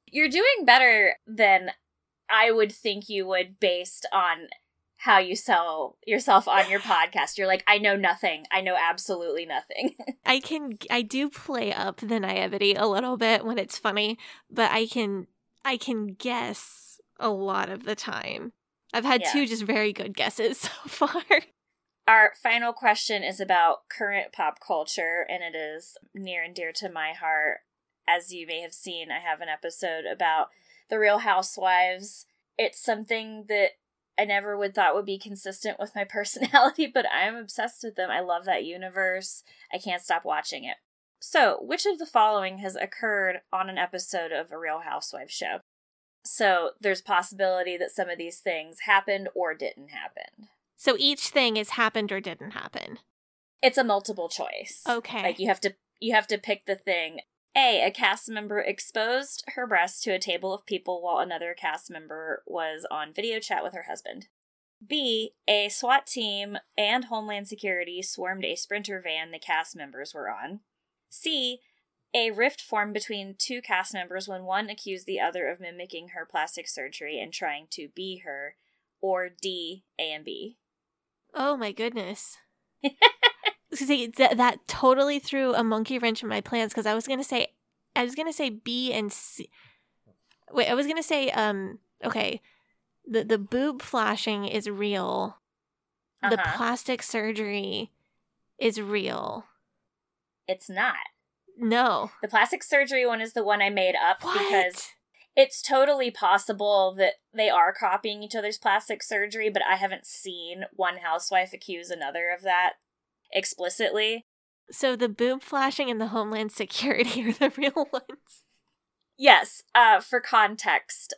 You're doing better than I would think you would based on how you sell yourself on your podcast. You're like, I know nothing. I know absolutely nothing. I do play up the naivety a little bit when it's funny, but I can guess a lot of the time. I've had two just very good guesses so far. Our final question is about current pop culture, and it is near and dear to my heart. As you may have seen, I have an episode about the Real Housewives. It's something that I never would thought would be consistent with my personality, but I'm obsessed with them. I love that universe. I can't stop watching it. So, which of the following has occurred on an episode of a Real Housewives show? So, there's possibility that some of these things happened or didn't happen. So, each thing is happened or didn't happen? It's a multiple choice. Okay. Like, you have to pick the thing. A, a cast member exposed her breasts to a table of people while another cast member was on video chat with her husband. B, a SWAT team and Homeland Security swarmed a Sprinter van the cast members were on. C, a rift formed between two cast members when one accused the other of mimicking her plastic surgery and trying to be her. Or D, A and B. Oh my goodness. See, that totally threw a monkey wrench in my plans because I was gonna say B and C. Wait, I was gonna say okay, the boob flashing is real, the plastic surgery is real. It's not. No, the plastic surgery one is the one I made up because it's totally possible that they are copying each other's plastic surgery, but I haven't seen one housewife accuse another of that explicitly. So the boob flashing and the Homeland Security are the real ones. Yes. For context,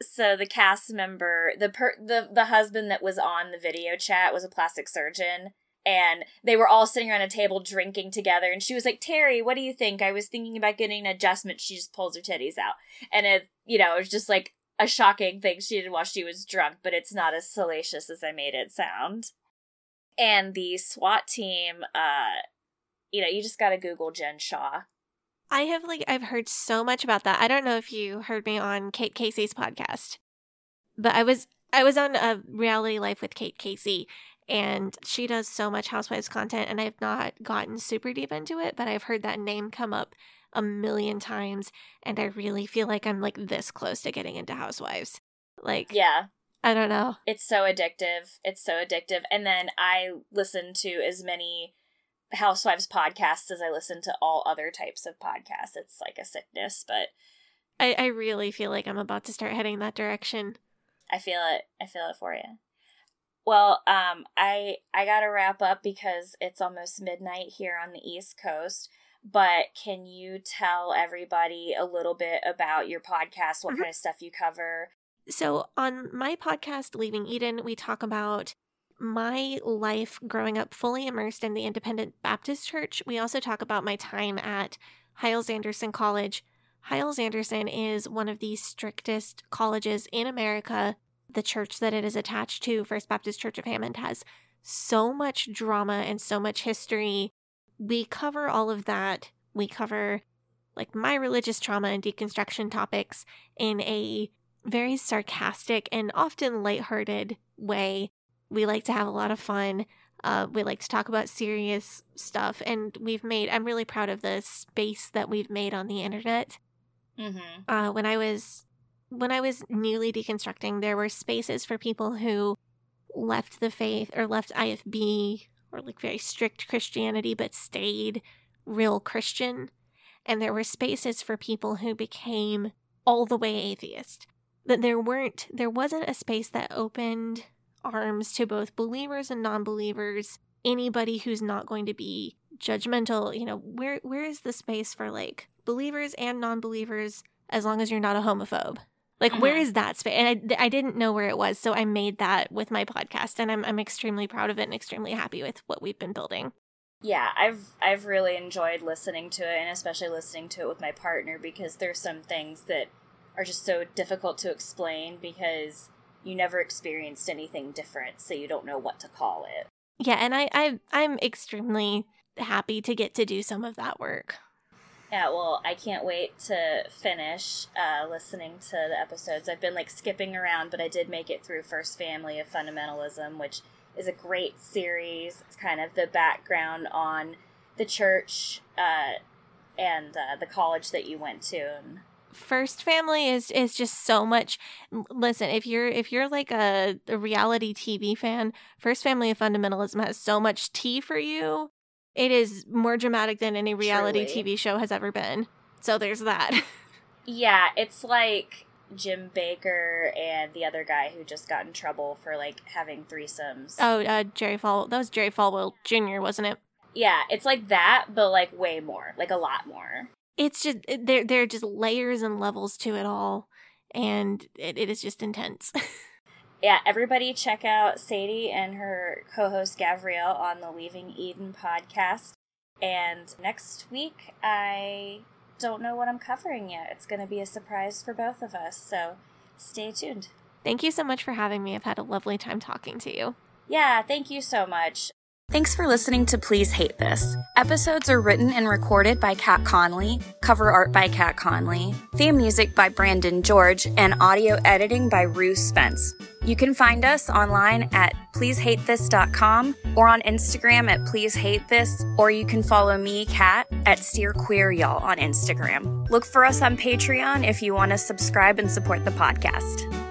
so the cast member, the husband that was on the video chat was a plastic surgeon, and they were all sitting around a table drinking together, and she was like, Terry, what do you think? I was thinking about getting an adjustment. She just pulls her titties out, and it was just like a shocking thing she did while she was drunk, but it's not as salacious as I made it sound. And the SWAT team, you just got to Google Jen Shaw. I've heard so much about that. I don't know if you heard me on Kate Casey's podcast, but I was on a Reality Life with Kate Casey, and she does so much Housewives content, and I've not gotten super deep into it, but I've heard that name come up a million times, and I really feel like I'm like this close to getting into Housewives. Like, yeah. I don't know. It's so addictive. It's so addictive. And then I listen to as many Housewives podcasts as I listen to all other types of podcasts. It's like a sickness, but... I really feel like I'm about to start heading that direction. I feel it. I feel it for you. Well, I gotta wrap up because it's almost midnight here on the East Coast. But can you tell everybody a little bit about your podcast, what kind of stuff you cover? So on my podcast, Leaving Eden, we talk about my life growing up fully immersed in the Independent Baptist Church. We also talk about my time at Hyles-Anderson College. Hyles-Anderson is one of the strictest colleges in America. The church that it is attached to, First Baptist Church of Hammond, has so much drama and so much history. We cover all of that. We cover like my religious trauma and deconstruction topics in a very sarcastic and often lighthearted way. We like to have a lot of fun. We like to talk about serious stuff, and I'm really proud of the space that we've made on the internet. Mm-hmm. When I was newly deconstructing, there were spaces for people who left the faith or left IFB or like very strict Christianity but stayed real Christian, and there were spaces for people who became all the way atheist. That there wasn't a space that opened arms to both believers and non-believers, anybody who's not going to be judgmental. You know, where is the space for like believers and non-believers as long as you're not a homophobe? Like, where is that space? And I didn't know where it was, so I made that with my podcast, and I'm extremely proud of it and extremely happy with what we've been building. Yeah, I've really enjoyed listening to it, and especially listening to it with my partner, because there's some things that are just so difficult to explain because you never experienced anything different, so you don't know what to call it. Yeah, and I'm extremely happy to get to do some of that work. Yeah, well, I can't wait to finish listening to the episodes. I've been, like, skipping around, but I did make it through First Family of Fundamentalism, which is a great series. It's kind of the background on the church and the college that you went to. And First Family is just so much. Listen, if you're like a reality TV fan, First Family of Fundamentalism has so much tea for you. It is more dramatic than any reality TV show has ever been. So there's that. Yeah, it's like Jim Baker and the other guy who just got in trouble for, like, having threesomes. Oh, Jerry Falwell. That was Jerry Falwell Jr., wasn't it? Yeah, it's like that, but, like, way more. Like, a lot more. It's just, there are just layers and levels to it all, and it is just intense. Yeah, everybody check out Sadie and her co-host Gabrielle on the Leaving Eden podcast. And next week, I don't know what I'm covering yet. It's going to be a surprise for both of us, so stay tuned. Thank you so much for having me. I've had a lovely time talking to you. Yeah, thank you so much. Thanks for listening to Please Hate This. Episodes are written and recorded by Kat Conley, cover art by Kat Conley, theme music by Brandon George, and audio editing by Rue Spence. You can find us online at pleasehatethis.com or on Instagram at pleasehatethis, or you can follow me, Kat, at steerqueeryall on Instagram. Look for us on Patreon if you want to subscribe and support the podcast.